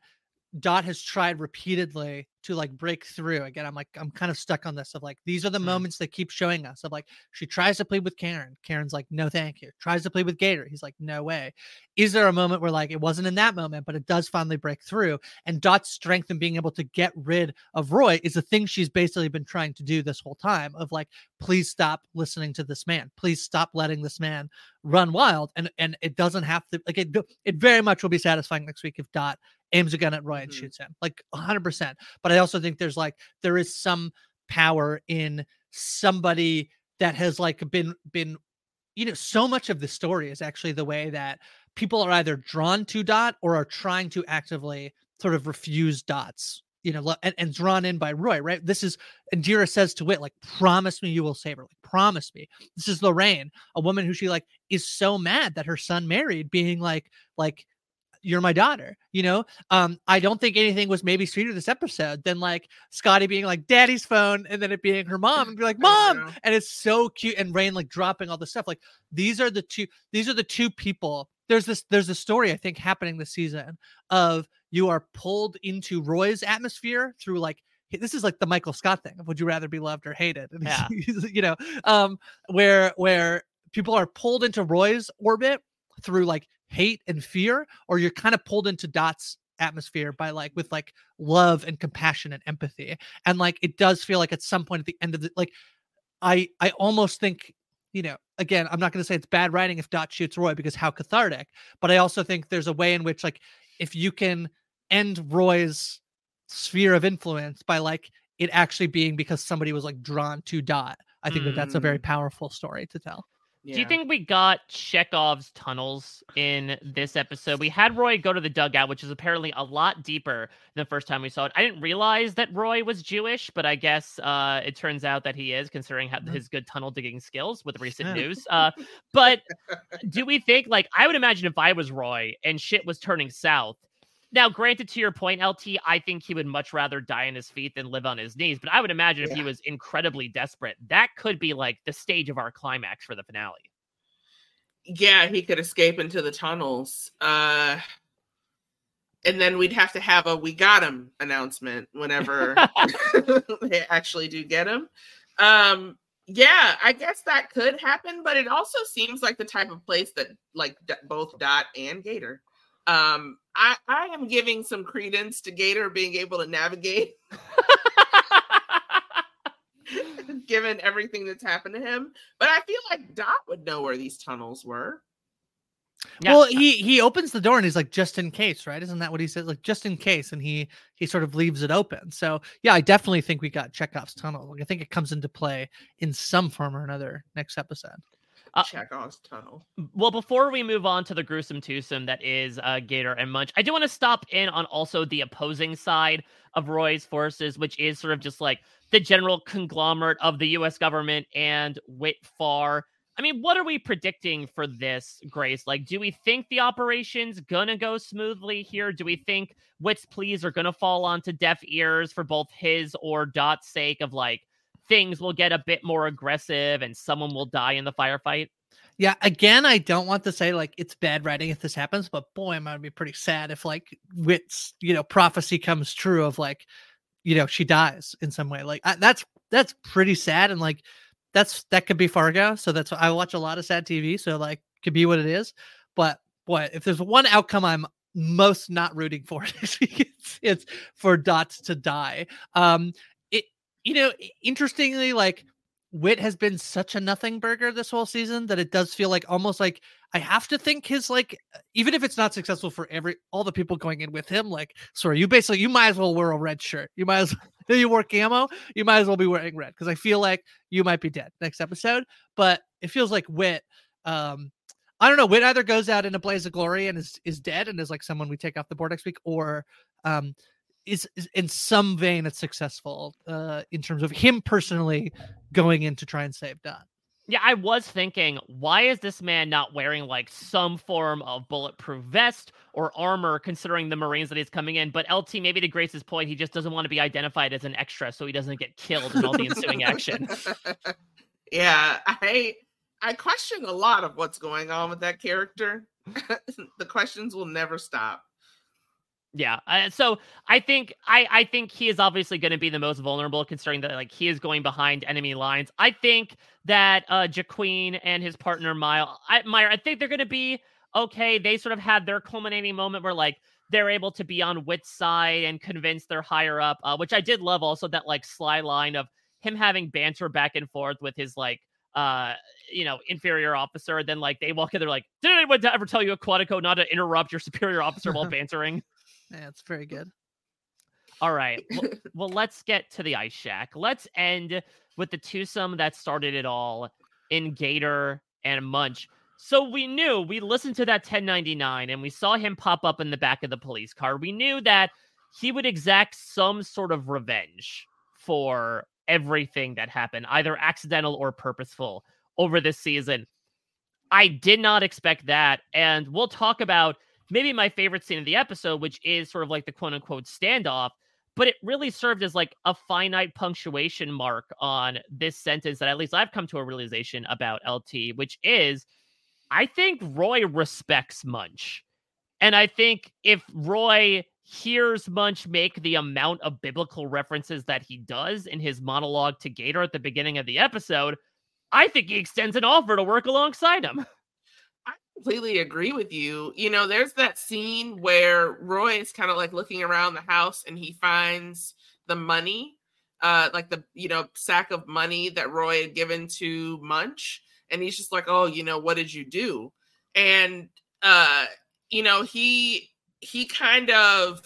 Dot has tried repeatedly to like break through. Again, I'm like, I'm kind of stuck on this of like, these are the mm. moments that keep showing us of like, she tries to plead with Karen. Karen's like, no, thank you. Tries to plead with Gator. He's like, no way. Is there a moment where like, it wasn't in that moment, but it does finally break through? And Dot's strength in being able to get rid of Roy is the thing she's basically been trying to do this whole time of like, please stop listening to this man. Please stop letting this man run wild. And, and it doesn't have to, like it, it very much will be satisfying next week if Dot aims a gun at Roy and mm-hmm. shoots him, like one hundred percent. But I also think there's like, there is some power in somebody that has like been, been, you know, so much of the story is actually the way that people are either drawn to Dot or are trying to actively sort of refuse Dot's, you know, and, and drawn in by Roy, right? This is, Indira says to Whit, like, promise me you will save her. Like, promise me. This is Lorraine, a woman who she like is so mad that her son married, being like, like, you're my daughter, you know? Um, I don't think anything was maybe sweeter this episode than like Scotty being like daddy's phone and then it being her mom and be like, mom. And it's so cute. And Rain like dropping all the stuff. Like these are the two, these are the two people. There's this, there's a story I think happening this season of you are pulled into Roy's atmosphere through like, this is like the Michael Scott thing of would you rather be loved or hated? And yeah. You know, um, where, where people are pulled into Roy's orbit through like hate and fear, or you're kind of pulled into Dot's atmosphere by like with like love and compassion and empathy. And like it does feel like at some point at the end of the like I I almost think, you know, again, I'm not going to say it's bad writing if Dot shoots Roy because how cathartic, but I also think there's a way in which like if you can end Roy's sphere of influence by like it actually being because somebody was like drawn to Dot, I think mm. that that's a very powerful story to tell. Yeah. Do you think we got Chekhov's tunnels in this episode? We had Roy go to the dugout, which is apparently a lot deeper than the first time we saw it. I didn't realize that Roy was Jewish, but I guess uh, it turns out that he is, considering how, his good tunnel digging skills with recent news. Uh, but do we think, like, I would imagine if I was Roy and shit was turning south. Now, granted, to your point, L T, I think he would much rather die on his feet than live on his knees. But I would imagine yeah. if he was incredibly desperate, that could be like the stage of our climax for the finale. Yeah, he could escape into the tunnels. Uh, and then we'd have to have a we got him announcement whenever they actually do get him. Um, yeah, I guess that could happen. But it also seems like the type of place that like d- both Dot and Gator. Um, I, I am giving some credence to Gator being able to navigate, given everything that's happened to him. But I feel like Dot would know where these tunnels were. Yeah. Well, he, he opens the door and he's like, just in case, right? Isn't that what he says? Like, just in case. And he, he sort of leaves it open. So yeah, I definitely think we got Chekhov's tunnel. Like, I think it comes into play in some form or another next episode. Uh, Chekhov's tunnel. Well, before we move on to the gruesome twosome that is uh, Gator and Munch, I do want to stop in on also the opposing side of Roy's forces, which is sort of just like the general conglomerate of the U S government and Whit Farr. I mean, what are we predicting for this, Grace? Like, do we think the operation's gonna go smoothly here? Do we think Whit's pleas are gonna fall onto deaf ears for both his or Dot's sake of like, things will get a bit more aggressive and someone will die in the firefight? Yeah, again, I don't want to say, like, it's bad writing if this happens, but boy, I'm going to be pretty sad if, like, Whit's, you know, prophecy comes true of, like, you know, she dies in some way. Like, I, that's that's pretty sad, and, like, that's that could be Fargo, so that's I watch a lot of sad T V, so, like, could be what it is, but, boy, if there's one outcome I'm most not rooting for, it's, it's for Dot to die. Um You know, interestingly, like, Whit has been such a nothing burger this whole season that it does feel like almost like I have to think his, like, even if it's not successful for every all the people going in with him, like, sorry, you basically you might as well wear a red shirt. You might as well, you wore camo. You might as well be wearing red because I feel like you might be dead next episode. But it feels like Whit, um, I don't know, Whit either goes out in a blaze of glory and is is dead and is like someone we take off the board next week, or um. Is, is in some vein it's successful uh, in terms of him personally going in to try and save Dot. Yeah, I was thinking, why is this man not wearing like some form of bulletproof vest or armor considering the Marines that he's coming in? But L T, maybe to Grace's point, he just doesn't want to be identified as an extra so he doesn't get killed in all the ensuing action. Yeah, I I question a lot of what's going on with that character. The questions will never stop. Yeah, uh, so I think I, I think he is obviously going to be the most vulnerable, considering that like he is going behind enemy lines. I think that uh, Jaqueen and his partner Mile, I, Meyer, I think they're going to be okay. They sort of had their culminating moment where like they're able to be on Whit's side and convince their higher up, uh, which I did love. Also, that like sly line of him having banter back and forth with his like. Uh, you know, inferior officer. Then like they walk in, they're like, "Did anyone ever tell you, Aquatico, not to interrupt your superior officer while bantering?" Yeah, it's very good. All right, well, well, let's get to the ice shack. Let's end with the twosome that started it all in Gator and Munch. So we knew we listened to that ten ninety-nine, and we saw him pop up in the back of the police car. We knew that he would exact some sort of revenge for everything that happened, either accidental or purposeful, over this season. I did not expect that. And we'll talk about maybe my favorite scene of the episode, which is sort of like the quote unquote standoff, but it really served as like a finite punctuation mark on this sentence that at least I've come to a realization about, L T, which is I think Roy respects Munch. And I think if Roy hears Munch make the amount of biblical references that he does in his monologue to Gator at the beginning of the episode, I think he extends an offer to work alongside him. I completely agree with you. You know, there's that scene where Roy is kind of like looking around the house and he finds the money, uh, like the, you know, sack of money that Roy had given to Munch. And he's just like, oh, you know, what did you do? And, uh, you know, he... he kind of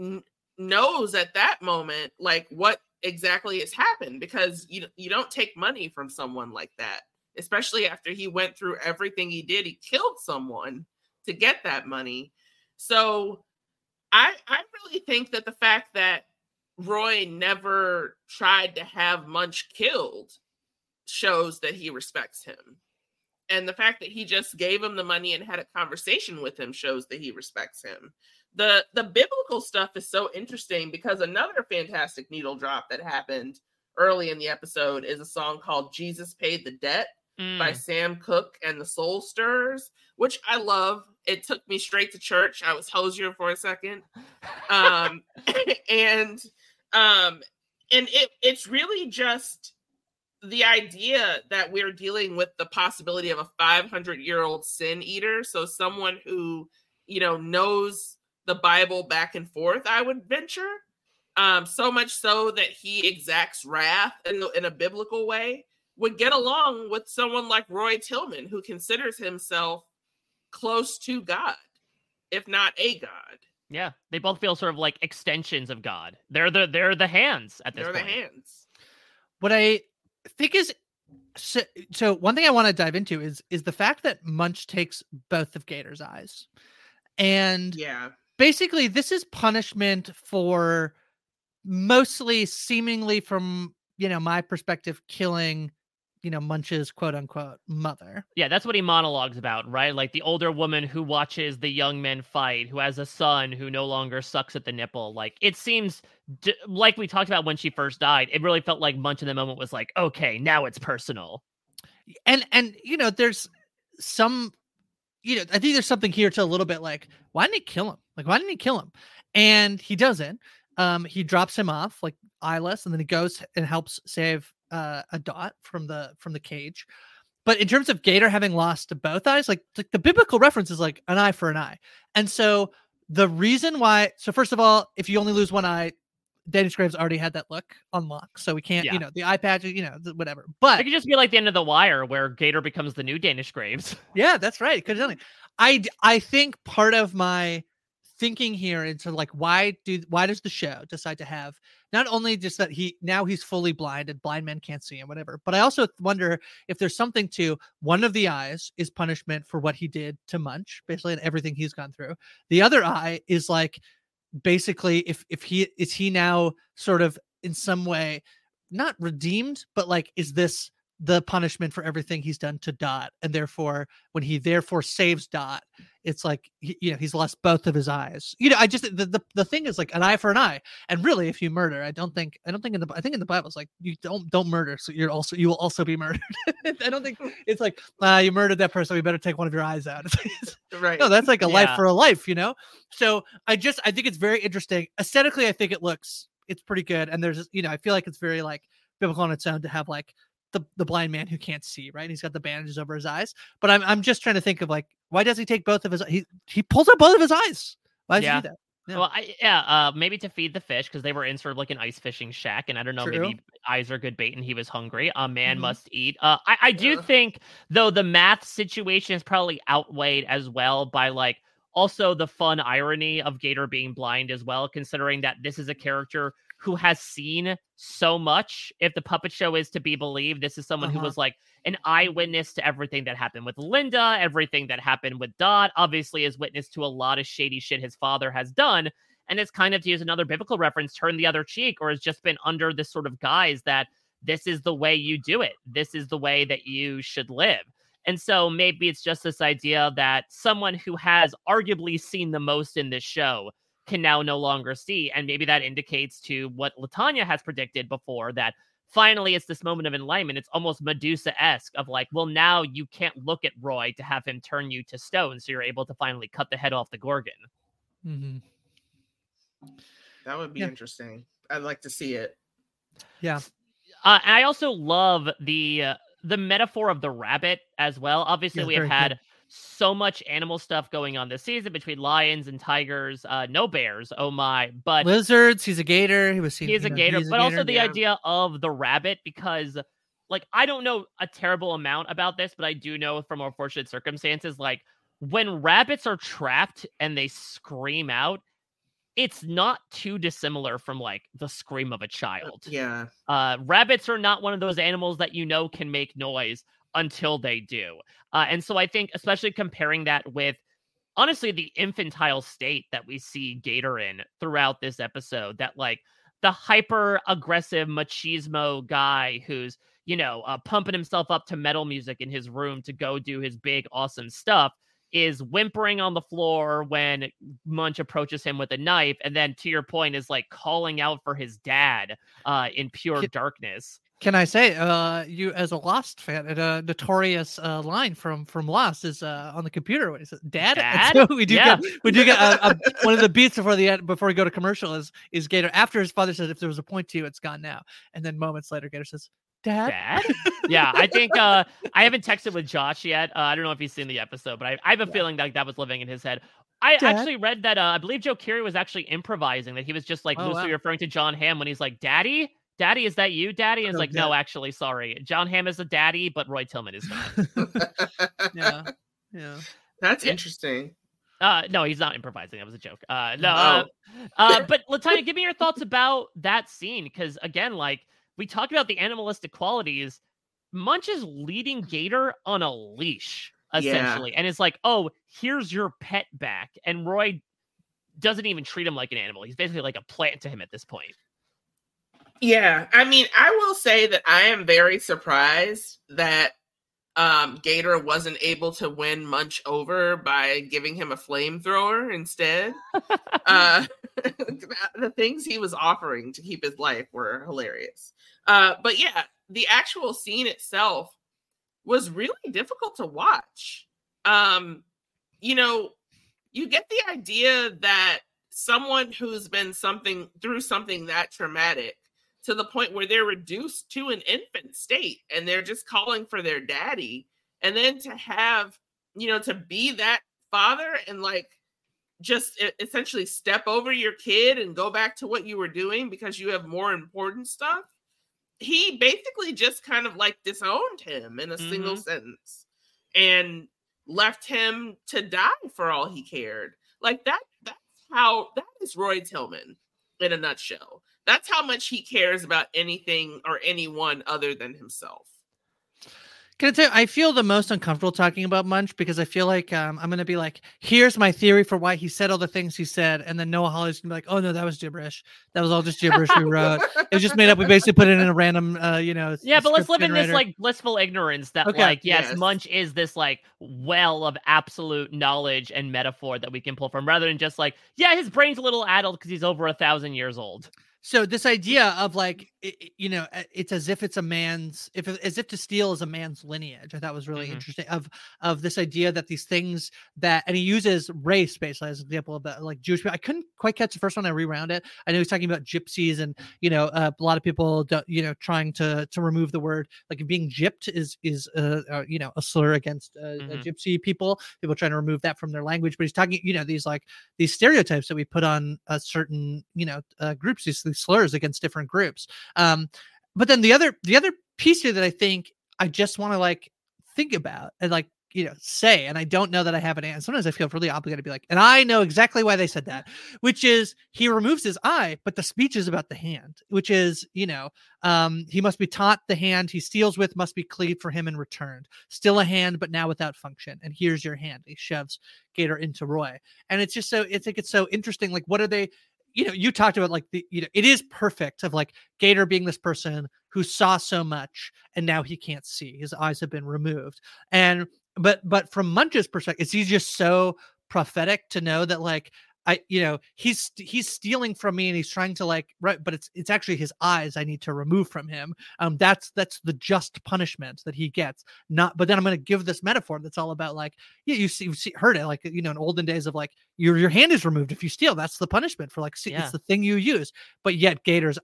n- knows at that moment, like what exactly has happened, because you you don't take money from someone like that. especially after he went through everything he did. He killed someone to get that money. So I, I really think that the fact that Roy never tried to have Munch killed shows that he respects him. And the fact that he just gave him the money and had a conversation with him shows that he respects him. The the biblical stuff is so interesting because another fantastic needle drop that happened early in the episode is a song called Jesus Paid the Debt mm. by Sam Cooke and the Soul Stirrers, which I love. It took me straight to church. I was hosier for a second. Um, and um, and it it's really just the idea that we're dealing with the possibility of a five hundred year old sin eater. So someone who, you know, knows the Bible back and forth, I would venture. Um, so much so that he exacts wrath in, in a biblical way, would get along with someone like Roy Tillman, who considers himself close to God, if not a God. Yeah, they both feel sort of like extensions of God. They're the they're the hands at this they're point. They're the hands. What I think is so, so one thing I want to dive into is is the fact that Munch takes both of Gator's eyes, and yeah, basically this is punishment for. Mostly seemingly from, you know, my perspective, killing, you know, Munch's quote unquote mother. Yeah, that's what he monologues about, right? Like the older woman who watches the young men fight, who has a son who no longer sucks at the nipple. Like it seems d- like we talked about when she first died. It really felt like Munch in the moment was like, okay, now it's personal. And, and you know, there's some, you know, I think there's something here to a little bit like, why didn't he kill him? Like, why didn't he kill him? And he doesn't. Um, he drops him off like eyeless, and then he goes and helps save uh, a dot from the from the cage. But in terms of Gator having lost both eyes, like the, the biblical reference is like an eye for an eye. And so the reason why, so first of all, if you only lose one eye, Danish Graves already had that look on lock, so we can't, yeah. you know, the eye patch, you know, the, whatever. But it could just be like the end of The Wire, where Gator becomes the new Danish Graves. Yeah, that's right. Could have done it. I I think part of my thinking here into like why do why does the show decide to have not only just that he now he's fully blind and blind men can't see and whatever, but I also wonder if there's something to one of the eyes is punishment for what he did to Munch basically and everything he's gone through. The other eye is like basically if if he is he now sort of in some way not redeemed, but like is this the punishment for everything he's done to Dot, and therefore when he therefore saves Dot, it's like he, you know he's lost both of his eyes. You know, I just the, the the thing is like an eye for an eye, and really if you murder, I don't think I don't think in the I think in the Bible it's like you don't don't murder, so you're also you will also be murdered. I don't think it's like uh, you murdered that person, we better take one of your eyes out. Right? No, that's like a yeah. life for a life, you know. So I just I think it's very interesting aesthetically. I think it looks it's pretty good, and there's you know I feel like it's very like biblical on its own to have like. The, the blind man who can't see, right? He's got the bandages over his eyes. But I'm I'm just trying to think of like, why does he take both of his? He he pulls up both of his eyes. Why does yeah. he do that? Yeah. Well, I, yeah, uh, maybe to feed the fish because they were in sort of like an ice fishing shack, and I don't know, True. Maybe eyes are good bait, and he was hungry. A man mm-hmm. must eat. Uh, I I do yeah. think though the math situation is probably outweighed as well by like also the fun irony of Gator being blind as well, considering that this is a character who has seen so much. If the puppet show is to be believed, this is someone uh-huh. who was like an eyewitness to everything that happened with Linda, everything that happened with Dot, obviously is witness to a lot of shady shit his father has done. And it's kind of, to use another biblical reference, turn the other cheek, or has just been under this sort of guise that this is the way you do it. This is the way that you should live. And so maybe it's just this idea that someone who has arguably seen the most in this show can now no longer see. And maybe that indicates to what LaTonya has predicted before, that finally it's this moment of enlightenment. It's almost Medusa-esque of like, well, now you can't look at Roy to have him turn you to stone. So you're able to finally cut the head off the Gorgon. Mm-hmm. That would be yeah. interesting. I'd like to see it. Yeah. Uh, I also love the, uh, the metaphor of the rabbit as well. Obviously yeah, we have had, good. So much animal stuff going on this season between lions and tigers, uh, no bears. Oh my, but lizards. He's a gator. He was, he is a gator, but also the idea of the rabbit, because like, I don't know a terrible amount about this, but I do know from unfortunate circumstances, like when rabbits are trapped and they scream out, it's not too dissimilar from like the scream of a child. Yeah. Uh, rabbits are not one of those animals that, you know, can make noise. until they do. Uh, and so I think, especially comparing that with, honestly, the infantile state that we see Gator in throughout this episode, that like the hyper aggressive machismo guy who's, you know, uh, pumping himself up to metal music in his room to go do his big, awesome stuff, is whimpering on the floor when Munch approaches him with a knife. And then, to your point, is like calling out for his dad uh, in pure can, darkness. Can I say, uh, you as a Lost fan, a notorious uh, line from from Lost is uh, on the computer. What is it? Dad? Dad? So we do yeah. get, we do get a, a, one of the beats before the end, before we go to commercial is, is Gator, after his father says, if there was a point to you, it's gone now. And then moments later, Gator says, Dad? Dad? Yeah, I think uh, I haven't texted with Josh yet. Uh, I don't know if he's seen the episode, but I, I have a yeah. feeling that that was living in his head. I Dad? actually read that uh, I believe Joe Keery was actually improvising, that he was just like oh, loosely wow. referring to John Hamm when he's like, Daddy? Daddy, is that you, Daddy? And it's oh, like, no, actually, sorry. John Hamm is a daddy, but Roy Tillman is not. yeah, yeah. That's yeah. interesting. Uh, no, he's not improvising. That was a joke. Uh, no, oh. uh, uh, But LaTonya, give me your thoughts about that scene, because again, like, we talked about the animalistic qualities. Munch is leading Gator on a leash, essentially. Yeah. And it's like, oh, here's your pet back. And Roy doesn't even treat him like an animal. He's basically like a plant to him at this point. Yeah. I mean, I will say that I am very surprised that um, Gator wasn't able to win Munch over by giving him a flamethrower instead. uh, the things he was offering to keep his life were hilarious. Uh, but yeah, the actual scene itself was really difficult to watch. Um, you know, you get the idea that someone who's been something through something that traumatic to the point where they're reduced to an infant state and they're just calling for their daddy. And then to have, you know, to be that father and like, just essentially step over your kid and go back to what you were doing because you have more important stuff. He basically just kind of like disowned him in a mm-hmm. single sentence and left him to die for all he cared. Like that, that's how, that is Roy Tillman in a nutshell. That's how much he cares about anything or anyone other than himself. Can I tell you, I feel the most uncomfortable talking about Munch because I feel like um, I'm going to be like, here's my theory for why he said all the things he said. And then Noah Hawley's going to be like, oh, no, that was gibberish. That was all just gibberish we wrote. It was just made up. We basically put it in a random, uh, you know. Yeah, but let's live in generator. This, like, blissful ignorance that, okay. like, yes, yes, Munch is this, like, well of absolute knowledge and metaphor that we can pull from rather than just, like, yeah, his brain's a little addled because he's over a thousand years old. So this idea of like, it, you know, it's as if it's a man's, if as if to steal is a man's lineage. I thought was really mm-hmm. interesting of, of this idea that these things that, and he uses race basically as an example of that, like Jewish people. I couldn't quite catch the first one. I rewound it. I know he's talking about gypsies and, you know, uh, a lot of people don't, you know, trying to, to remove the word, like being gypped is, is, uh, uh, you know, a slur against uh, mm-hmm. uh, gypsy people, people trying to remove that from their language, but he's talking, you know, these like these stereotypes that we put on a certain, you know, uh, groups, these slurs against different groups. Um, but then the other the other piece here that I think I just want to like think about and like, you know, say, and I don't know that I have an answer. Sometimes I feel really obligated to be like, and I know exactly why they said that, which is he removes his eye, but the speech is about the hand, which is, you know, um, he must be taught the hand he steals with must be cleaved for him and returned. Still a hand, but now without function. And here's your hand. He shoves Gator into Roy. And it's just so, I think it's so interesting. Like, what are they? You know, you talked about like the, you know, it is perfect of like Gator being this person who saw so much and now he can't see. His eyes have been removed. And, but, but from Munch's perspective, it's just so prophetic to know that like, I, you know, he's, he's stealing from me and he's trying to like, right. But it's, it's actually his eyes I need to remove from him. Um, that's, that's the just punishment that he gets. Not, but then I'm going to give this metaphor that's all about like, yeah, you see, you've see, heard it like, you know, in olden days of like your, your hand is removed. If you steal, that's the punishment for like, see, yeah. it's the thing you use, but yet Gator's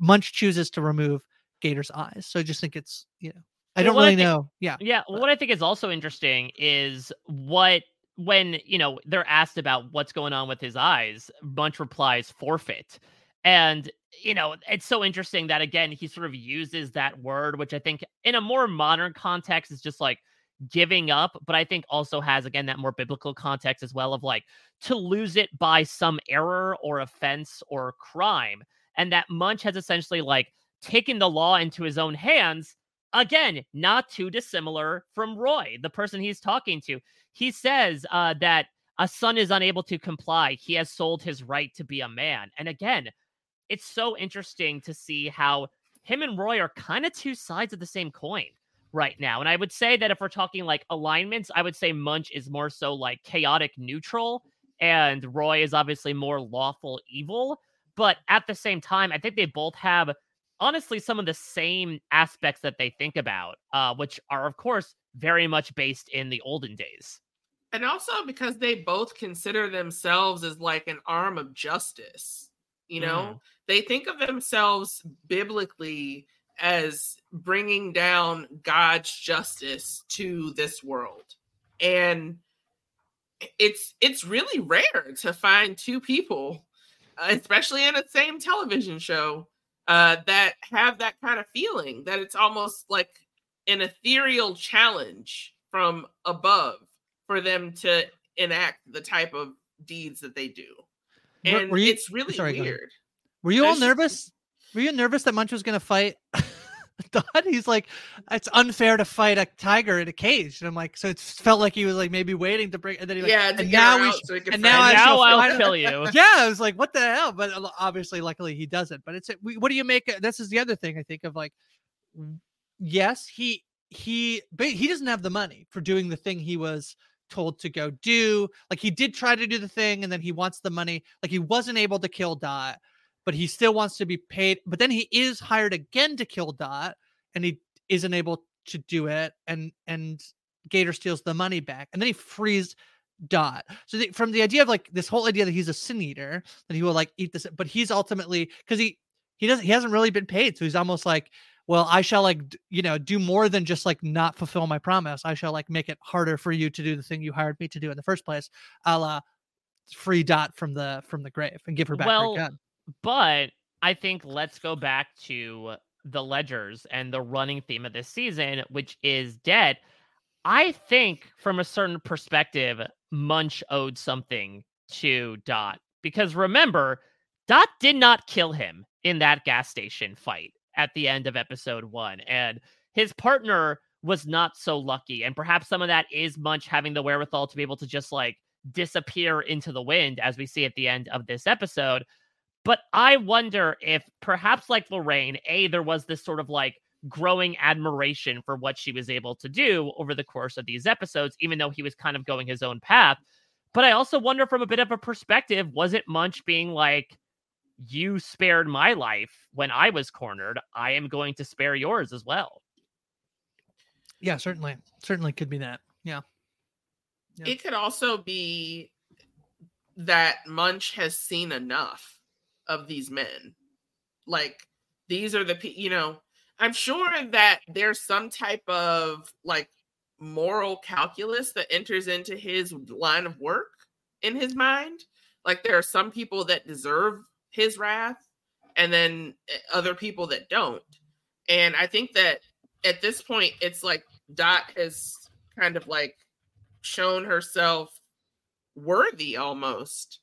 Munch chooses to remove Gator's eyes. So I just think it's, you know, I don't well, really I think, know. Yeah. Yeah. But. What I think is also interesting is what, when, you know, they're asked about what's going on with his eyes, Munch replies forfeit. And, you know, it's so interesting that, again, he sort of uses that word, which I think in a more modern context is just like giving up. But I think also has, again, that more biblical context as well of like to lose it by some error or offense or crime. And that Munch has essentially like taken the law into his own hands Again, not too dissimilar from Roy, the person he's talking to. He says uh, that a son is unable to comply. He has sold his right to be a man. And again, it's so interesting to see how him and Roy are kind of two sides of the same coin right now. And I would say that if we're talking like alignments, I would say Munch is more so like chaotic neutral, and Roy is obviously more lawful evil. But at the same time, I think they both have honestly some of the same aspects that they think about, uh, which are, of course, very much based in the olden days. And also because they both consider themselves as like an arm of justice, you know, mm. They think of themselves biblically as bringing down God's justice to this world. And it's, it's really rare to find two people, especially in the same television show, Uh, that have that kind of feeling, that it's almost like an ethereal challenge from above for them to enact the type of deeds that they do. And were, were you, it's really sorry, weird. Were you all There's, nervous? Were you nervous that Munch was going to fight Dot? He's like, it's unfair to fight a tiger in a cage. And I'm like, so it felt like he was like maybe waiting to break. And then he like, yeah, and now, we, so he and now, I now shall, I'll kill you. Yeah, I was like, what the hell? But obviously, luckily, he doesn't. But it's what do you make? This is the other thing I think of. Like, yes, he he he doesn't have the money for doing the thing he was told to go do. Like he did try to do the thing, and then he wants the money. Like he wasn't able to kill Dot, but he still wants to be paid. But then he is hired again to kill Dot, and he isn't able to do it. And, and Gator steals the money back, and then he frees Dot. So the, from the idea of like this whole idea that he's a sin eater, that he will like eat this, but he's ultimately, cause he, he doesn't, he hasn't really been paid. So he's almost like, well, I shall like, d- you know, do more than just like not fulfill my promise. I shall like make it harder for you to do the thing you hired me to do in the first place. A la free Dot from the, from the grave and give her back well, her gun. But I think let's go back to the ledgers and the running theme of this season, which is debt. I think from a certain perspective, Munch owed something to Dot, because remember, Dot did not kill him in that gas station fight at the end of episode one. And his partner was not so lucky. And perhaps some of that is Munch having the wherewithal to be able to just like disappear into the wind, as we see at the end of this episode. But I wonder if perhaps like Lorraine, A, there was this sort of like growing admiration for what she was able to do over the course of these episodes, even though he was kind of going his own path. But I also wonder from a bit of a perspective, was it Munch being like, you spared my life when I was cornered. I am going to spare yours as well. Yeah, certainly. Certainly could be that. Yeah. yeah. It could also be that Munch has seen enough of these men. Like these are the, you know, I'm sure that there's some type of like moral calculus that enters into his line of work in his mind. Like there are some people that deserve his wrath and then other people that don't. And I think that at this point, it's like Dot has kind of like shown herself worthy almost.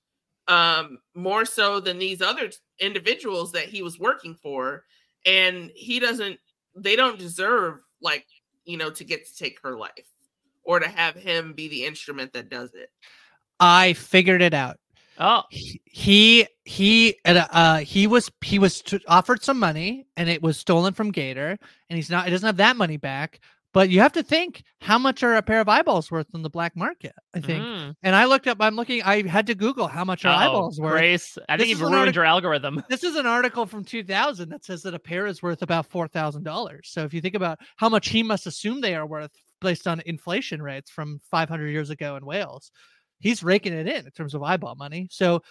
Um, more so than these other individuals that he was working for. And he doesn't, they don't deserve like, you know, to get to take her life or to have him be the instrument that does it. I figured it out. Oh, he, he, uh, he was, he was offered some money and it was stolen from Gator, and he's not, he doesn't have that money back. But you have to think, how much are a pair of eyeballs worth on the black market? I think. Mm. And I looked up, I'm looking, I had to Google how much are oh, eyeballs worth. Grace, I think you've ruined artic- your algorithm. This is an article from two thousand that says that a pair is worth about four thousand dollars. So if you think about how much he must assume they are worth based on inflation rates from five hundred years ago in Wales, he's raking it in in terms of eyeball money. So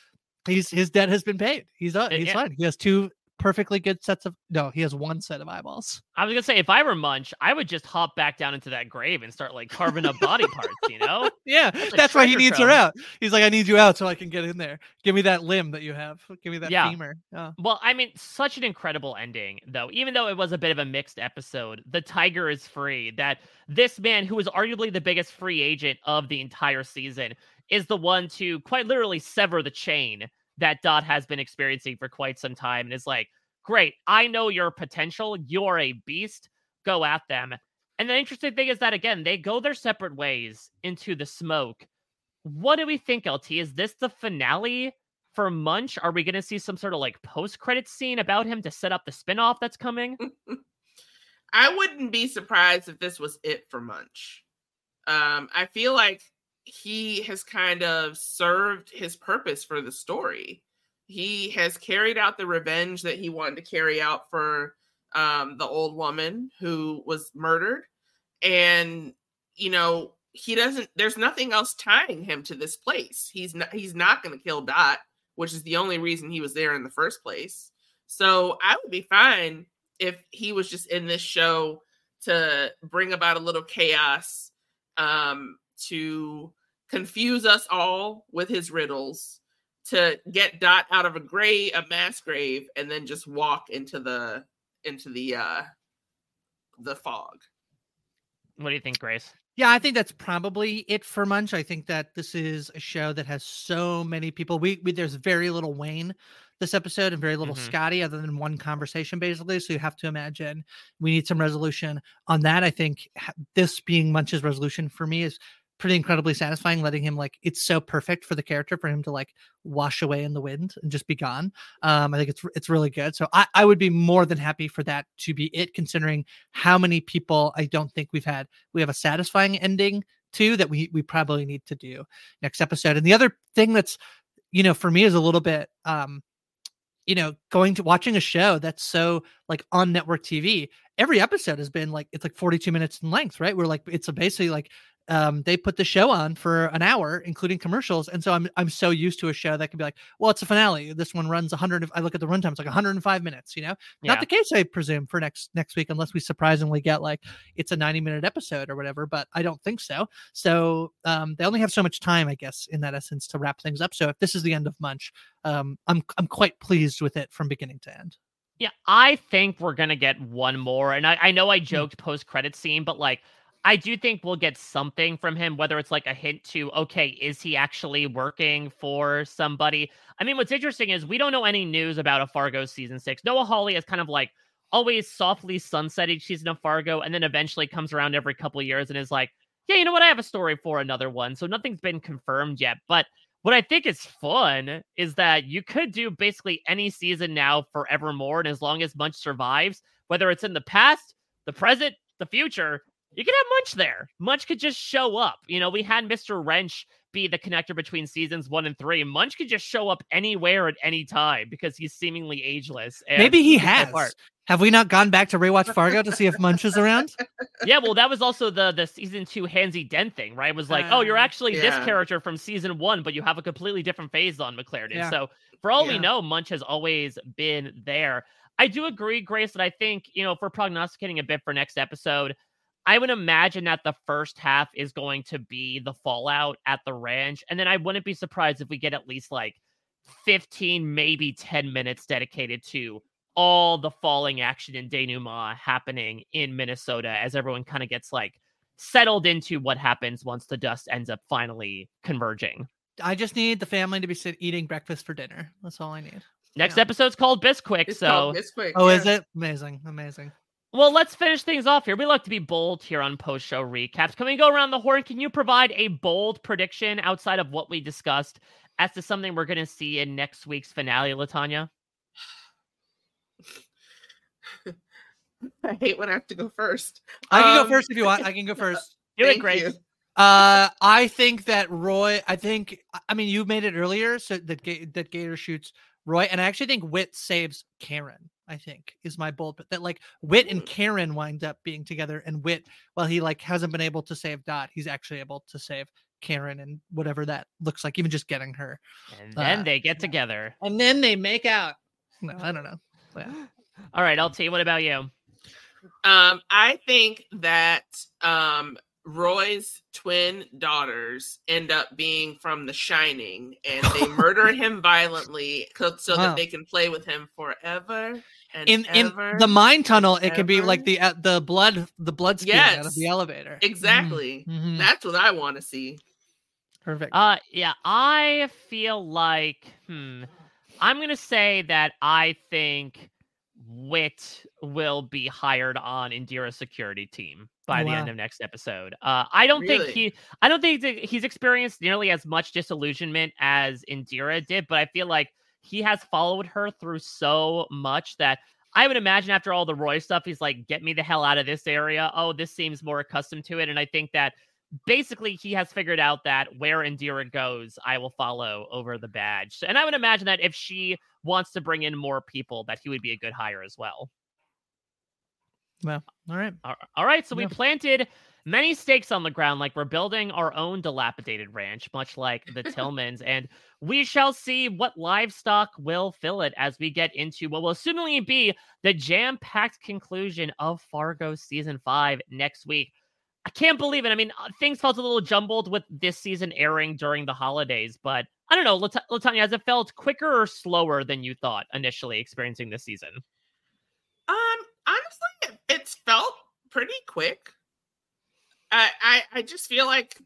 he's, his debt has been paid. He's, uh, he's yeah. fine. He has two perfectly good sets of no he has one set of eyeballs. I was gonna say, if I were Munch, I would just hop back down into that grave and start like carving up body parts, you know. Yeah, that's, that's why he needs her out. He's like, I need you out so I can get in there. Give me that limb that you have. Give me that yeah. femur. Yeah. Well, I mean, such an incredible ending though, even though it was a bit of a mixed episode. The tiger is free. That this man, who is arguably the biggest free agent of the entire season, is the one to quite literally sever the chain that Dot has been experiencing for quite some time. And it's like, great, I know your potential. You're a beast. go at them. And the interesting thing is that, again, they go their separate ways into the smoke. What do we think, L T? Is this the finale for Munch? Are we going to see some sort of like post-credits scene about him to set up the spinoff that's coming? I wouldn't be surprised if this was it for Munch. Um, I feel like he has kind of served his purpose for the story. He has carried out the revenge that he wanted to carry out for um, the old woman who was murdered. And, you know, he doesn't, there's nothing else tying him to this place. He's not, he's not going to kill Dot, which is the only reason he was there in the first place. So I would be fine if he was just in this show to bring about a little chaos, um, to confuse us all with his riddles, to get Dot out of a grave, a mass grave, and then just walk into the, into the, uh, the fog. What do you think, Grace? Yeah, I think that's probably it for Munch. I think that this is a show that has so many people. We, we there's very little Wayne this episode and very little mm-hmm. Scotty, other than one conversation, basically. So you have to imagine we need some resolution on that. I think this being Munch's resolution for me is pretty incredibly satisfying, letting him, like, it's so perfect for the character for him to, like, wash away in the wind and just be gone. Um, I think it's it's really good. So I, I would be more than happy for that to be it, considering how many people I don't think we've had. We have a satisfying ending, too, that we, we probably need to do next episode. And the other thing that's, you know, for me is a little bit, um, you know, going to watching a show that's so, like, on network T V. Every episode has been, like, it's, like, forty-two minutes in length, right? We're, like, it's a basically, like, Um, they put the show on for an hour, including commercials. And so I'm I'm so used to a show that can be like, well, it's a finale. This one runs one hundred. I look at the runtime, it's like one hundred five minutes, you know, yeah. Not the case, I presume, for next next week, unless we surprisingly get like it's a ninety minute episode or whatever. But I don't think so. So um, they only have so much time, I guess, in that essence to wrap things up. So if this is the end of Munch, um, I'm I'm quite pleased with it from beginning to end. Yeah, I think we're going to get one more. And I, I know I joked post credit scene, but like, I do think we'll get something from him, whether it's like a hint to, okay, is he actually working for somebody? I mean, what's interesting is we don't know any news about a Fargo season six. Noah Hawley is kind of like always softly sunset each season of Fargo and then eventually comes around every couple of years and is like, yeah, you know what? I have a story for another one. So nothing's been confirmed yet. But what I think is fun is that you could do basically any season now forevermore. And as long as Munch survives, whether it's in the past, the present, the future, you could have Munch there. Munch could just show up. You know, we had Mister Wrench be the connector between seasons one and three. Munch could just show up anywhere at any time because he's seemingly ageless. And maybe he has. Have we not gone back to rewatch Fargo to see if Munch is around? Yeah, well, that was also the, the season two Hansy Den thing, right? It was like, uh, oh, you're actually yeah. this character from season one, but you have a completely different phase on McClarendon. Yeah. So for all yeah. we know, Munch has always been there. I do agree, Grace, that I think, you know, if we're prognosticating a bit for next episode, I would imagine that the first half is going to be the fallout at the ranch. And then I wouldn't be surprised if we get at least like fifteen, maybe ten minutes dedicated to all the falling action and denouement happening in Minnesota as everyone kind of gets like settled into what happens once the dust ends up finally converging. I just need the family to be sit eating breakfast for dinner. That's all I need. Next yeah. episode's called Bisquick. It's so called Bisquick, oh, yeah. Is it? Amazing. Amazing. Well, let's finish things off here. We like to be bold here on post-show recaps. Can we go around the horn? Can you provide a bold prediction outside of what we discussed as to something we're going to see in next week's finale, LaTonya? I hate when I have to go first. I can um, go first if you want. I can go first. Do it, Grace. You. Uh, I think that Roy, I think, I mean, you made it earlier, so that, that Gator shoots Roy, and I actually think Whit saves Karen. I think is my bold, but that like Whit and Karen wind up being together, and Whit, while he like hasn't been able to save Dot, he's actually able to save Karen and whatever that looks like, even just getting her. And then uh, they get together. And then they make out. No, I don't know. Yeah. All right, L T, what about you? Um, I think that um, Roy's twin daughters end up being from The Shining, and they murder him violently so that they can play with him forever. In ever, in the mine tunnel, it could be like the uh, the blood the blood skin yes, out of the elevator. Exactly, mm-hmm. That's what I want to see. Perfect. Uh, yeah, I feel like hmm, I'm gonna say that I think Whit will be hired on Indira's security team by wow. the end of next episode. Uh, I don't really? think he, I don't think he's experienced nearly as much disillusionment as Indira did, but I feel like he has followed her through so much that I would imagine after all the Roy stuff, he's like, get me the hell out of this area. Oh, this seems more accustomed to it. And I think that basically he has figured out that where Indira goes, I will follow over the badge. And I would imagine that if she wants to bring in more people, that he would be a good hire as well. Well, all right. All right. So yeah. we planted many stakes on the ground, like we're building our own dilapidated ranch, much like the Tillmans. And we shall see what livestock will fill it as we get into what will seemingly be the jam-packed conclusion of Fargo Season five next week. I can't believe it. I mean, things felt a little jumbled with this season airing during the holidays, but I don't know, Lat- LaTonya, has it felt quicker or slower than you thought initially experiencing this season? Um, honestly, it's felt pretty quick. I, I, I just feel like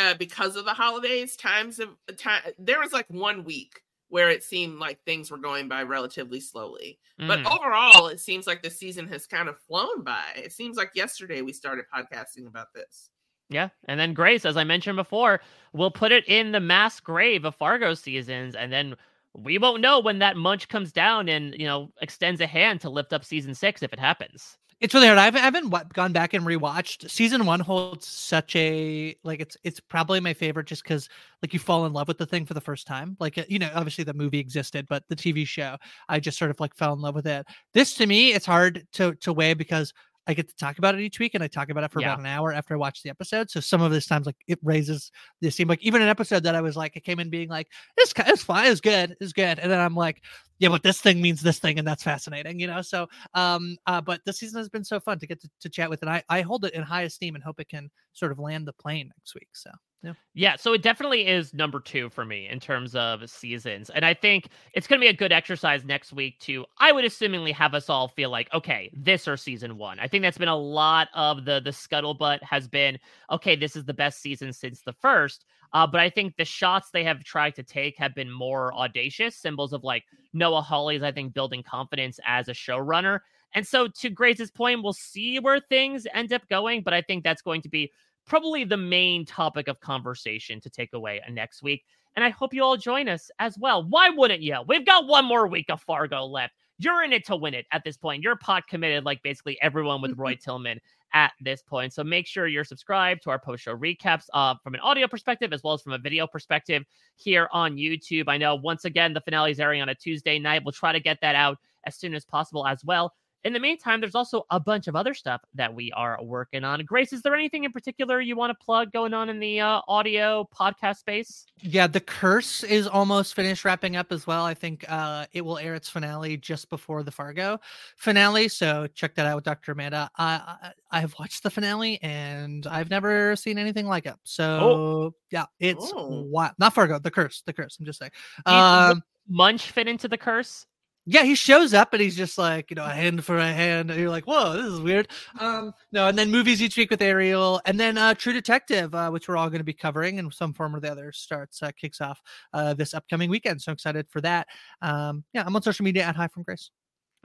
uh, because of the holidays, times of time, there was like one week where it seemed like things were going by relatively slowly. Mm. But overall, it seems like the season has kind of flown by. It seems like yesterday we started podcasting about this. Yeah. And then Grace, as I mentioned before, will put it in the mass grave of Fargo seasons. And then we won't know when that Munch comes down and, you know, extends a hand to lift up season six if it happens. It's really hard. I haven't, I haven't gone back and rewatched. Season one holds such a, like, it's it's probably my favorite just because, like, you fall in love with the thing for the first time. Like, you know, obviously the movie existed, but the T V show, I just sort of, like, fell in love with it. This, to me, it's hard to, to weigh because I get to talk about it each week, and I talk about it for yeah. about an hour after I watch the episode. So some of these times, like, it raises this seem like even an episode that I was like, I came in being like, this is fine, it's good, it's good, and then I'm like, yeah, but this thing means this thing, and that's fascinating, you know. So, um, uh, but this season has been so fun to get to, to chat with, and I, I hold it in high esteem and hope it can sort of land the plane next week. So. Yeah. yeah, so it definitely is number two for me in terms of seasons. And I think it's going to be a good exercise next week to, I would assumingly have us all feel like, okay, this or season one. I think that's been a lot of the the scuttlebutt has been, okay, this is the best season since the first. Uh, but I think the shots they have tried to take have been more audacious, symbols of like Noah Hawley's, I think, building confidence as a showrunner. And so to Grace's point, we'll see where things end up going. But I think that's going to be probably the main topic of conversation to take away next week. And I hope you all join us as well. Why wouldn't you? We've got one more week of Fargo left. You're in it to win it at this point. You're pot committed like basically everyone with Roy Tillman at this point. So make sure you're subscribed to our post-show recaps uh, from an audio perspective as well as from a video perspective here on YouTube. I know, once again, the finale is airing on a Tuesday night. We'll try to get that out as soon as possible as well. In the meantime, there's also a bunch of other stuff that we are working on. Grace, is there anything in particular you want to plug going on in the uh, audio podcast space? Yeah, The Curse is almost finished wrapping up as well. I think uh, it will air its finale just before the Fargo finale. So check that out with Doctor Amanda. Uh, I have watched the finale and I've never seen anything like it. So oh. yeah, it's oh. wild. Not Fargo, The Curse, The Curse. I'm just saying. Um, Munch fit into The Curse? Yeah, he shows up and he's just like, you know, a hand for a hand. And you're like, whoa, this is weird. Um, no, and then movies each week with Ariel. And then uh, True Detective, uh, which we're all going to be covering in some form or the other, starts, uh, kicks off uh, this upcoming weekend. So excited for that. Um, yeah, I'm on social media at Hi From Grace.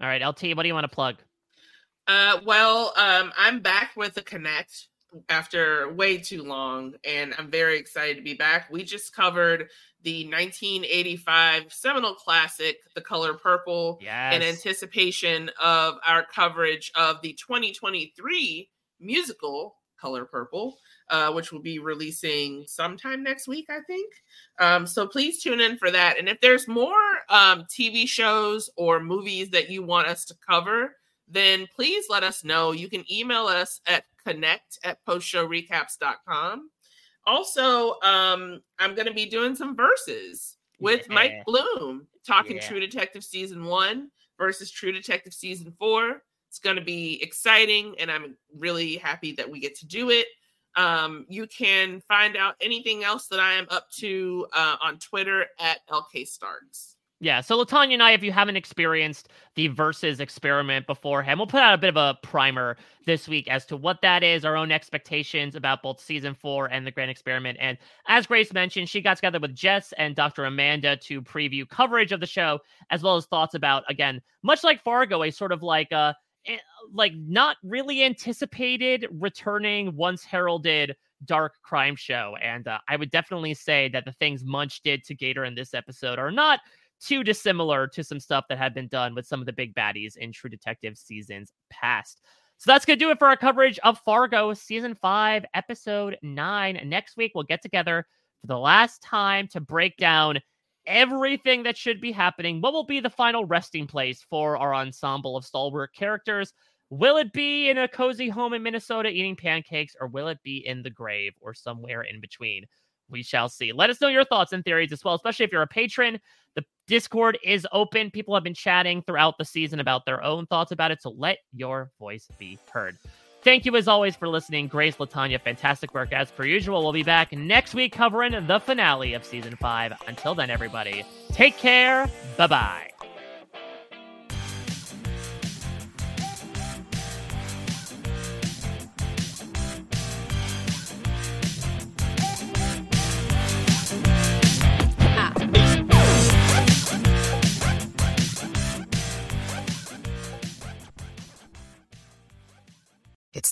All right, L T, what do you want to plug? Uh, well, um, I'm back with The Connect after way too long, and I'm very excited to be back. We just covered the nineteen eighty-five seminal classic, The Color Purple, yes. in anticipation of our coverage of the twenty twenty-three musical, Color Purple, uh, which will be releasing sometime next week, I think. Um, so please tune in for that. And if there's more um, T V shows or movies that you want us to cover, then please let us know. You can email us at connect at postshowrecaps dot com. Also, um, I'm going to be doing some verses with yeah. Mike Bloom, talking yeah. True Detective Season one versus True Detective Season four. It's going to be exciting, and I'm really happy that we get to do it. Um, you can find out anything else that I am up to uh, on Twitter at L K Starks. Yeah, so LaTonya and I, if you haven't experienced the Versus experiment beforehand, we'll put out a bit of a primer this week as to what that is, our own expectations about both Season four and The Grand Experiment. And as Grace mentioned, she got together with Jess and Doctor Amanda to preview coverage of the show, as well as thoughts about, again, much like Fargo, a sort of like a like not really anticipated returning once heralded dark crime show. And uh, I would definitely say that the things Munch did to Gator in this episode are not too dissimilar to some stuff that had been done with some of the big baddies in True Detective seasons past. So that's going to do it for our coverage of Fargo Season five, Episode nine. Next week, we'll get together for the last time to break down everything that should be happening. What will be the final resting place for our ensemble of stalwart characters? Will it be in a cozy home in Minnesota eating pancakes, or will it be in the grave or somewhere in between? We shall see. Let us know your thoughts and theories as well, especially if you're a patron. The Discord is open. People have been chatting throughout the season about their own thoughts about it, so let your voice be heard. Thank you, as always, for listening. Grace, LaTonya, fantastic work as per usual. We'll be back next week covering the finale of Season five. Until then, everybody, take care. Bye-bye. It's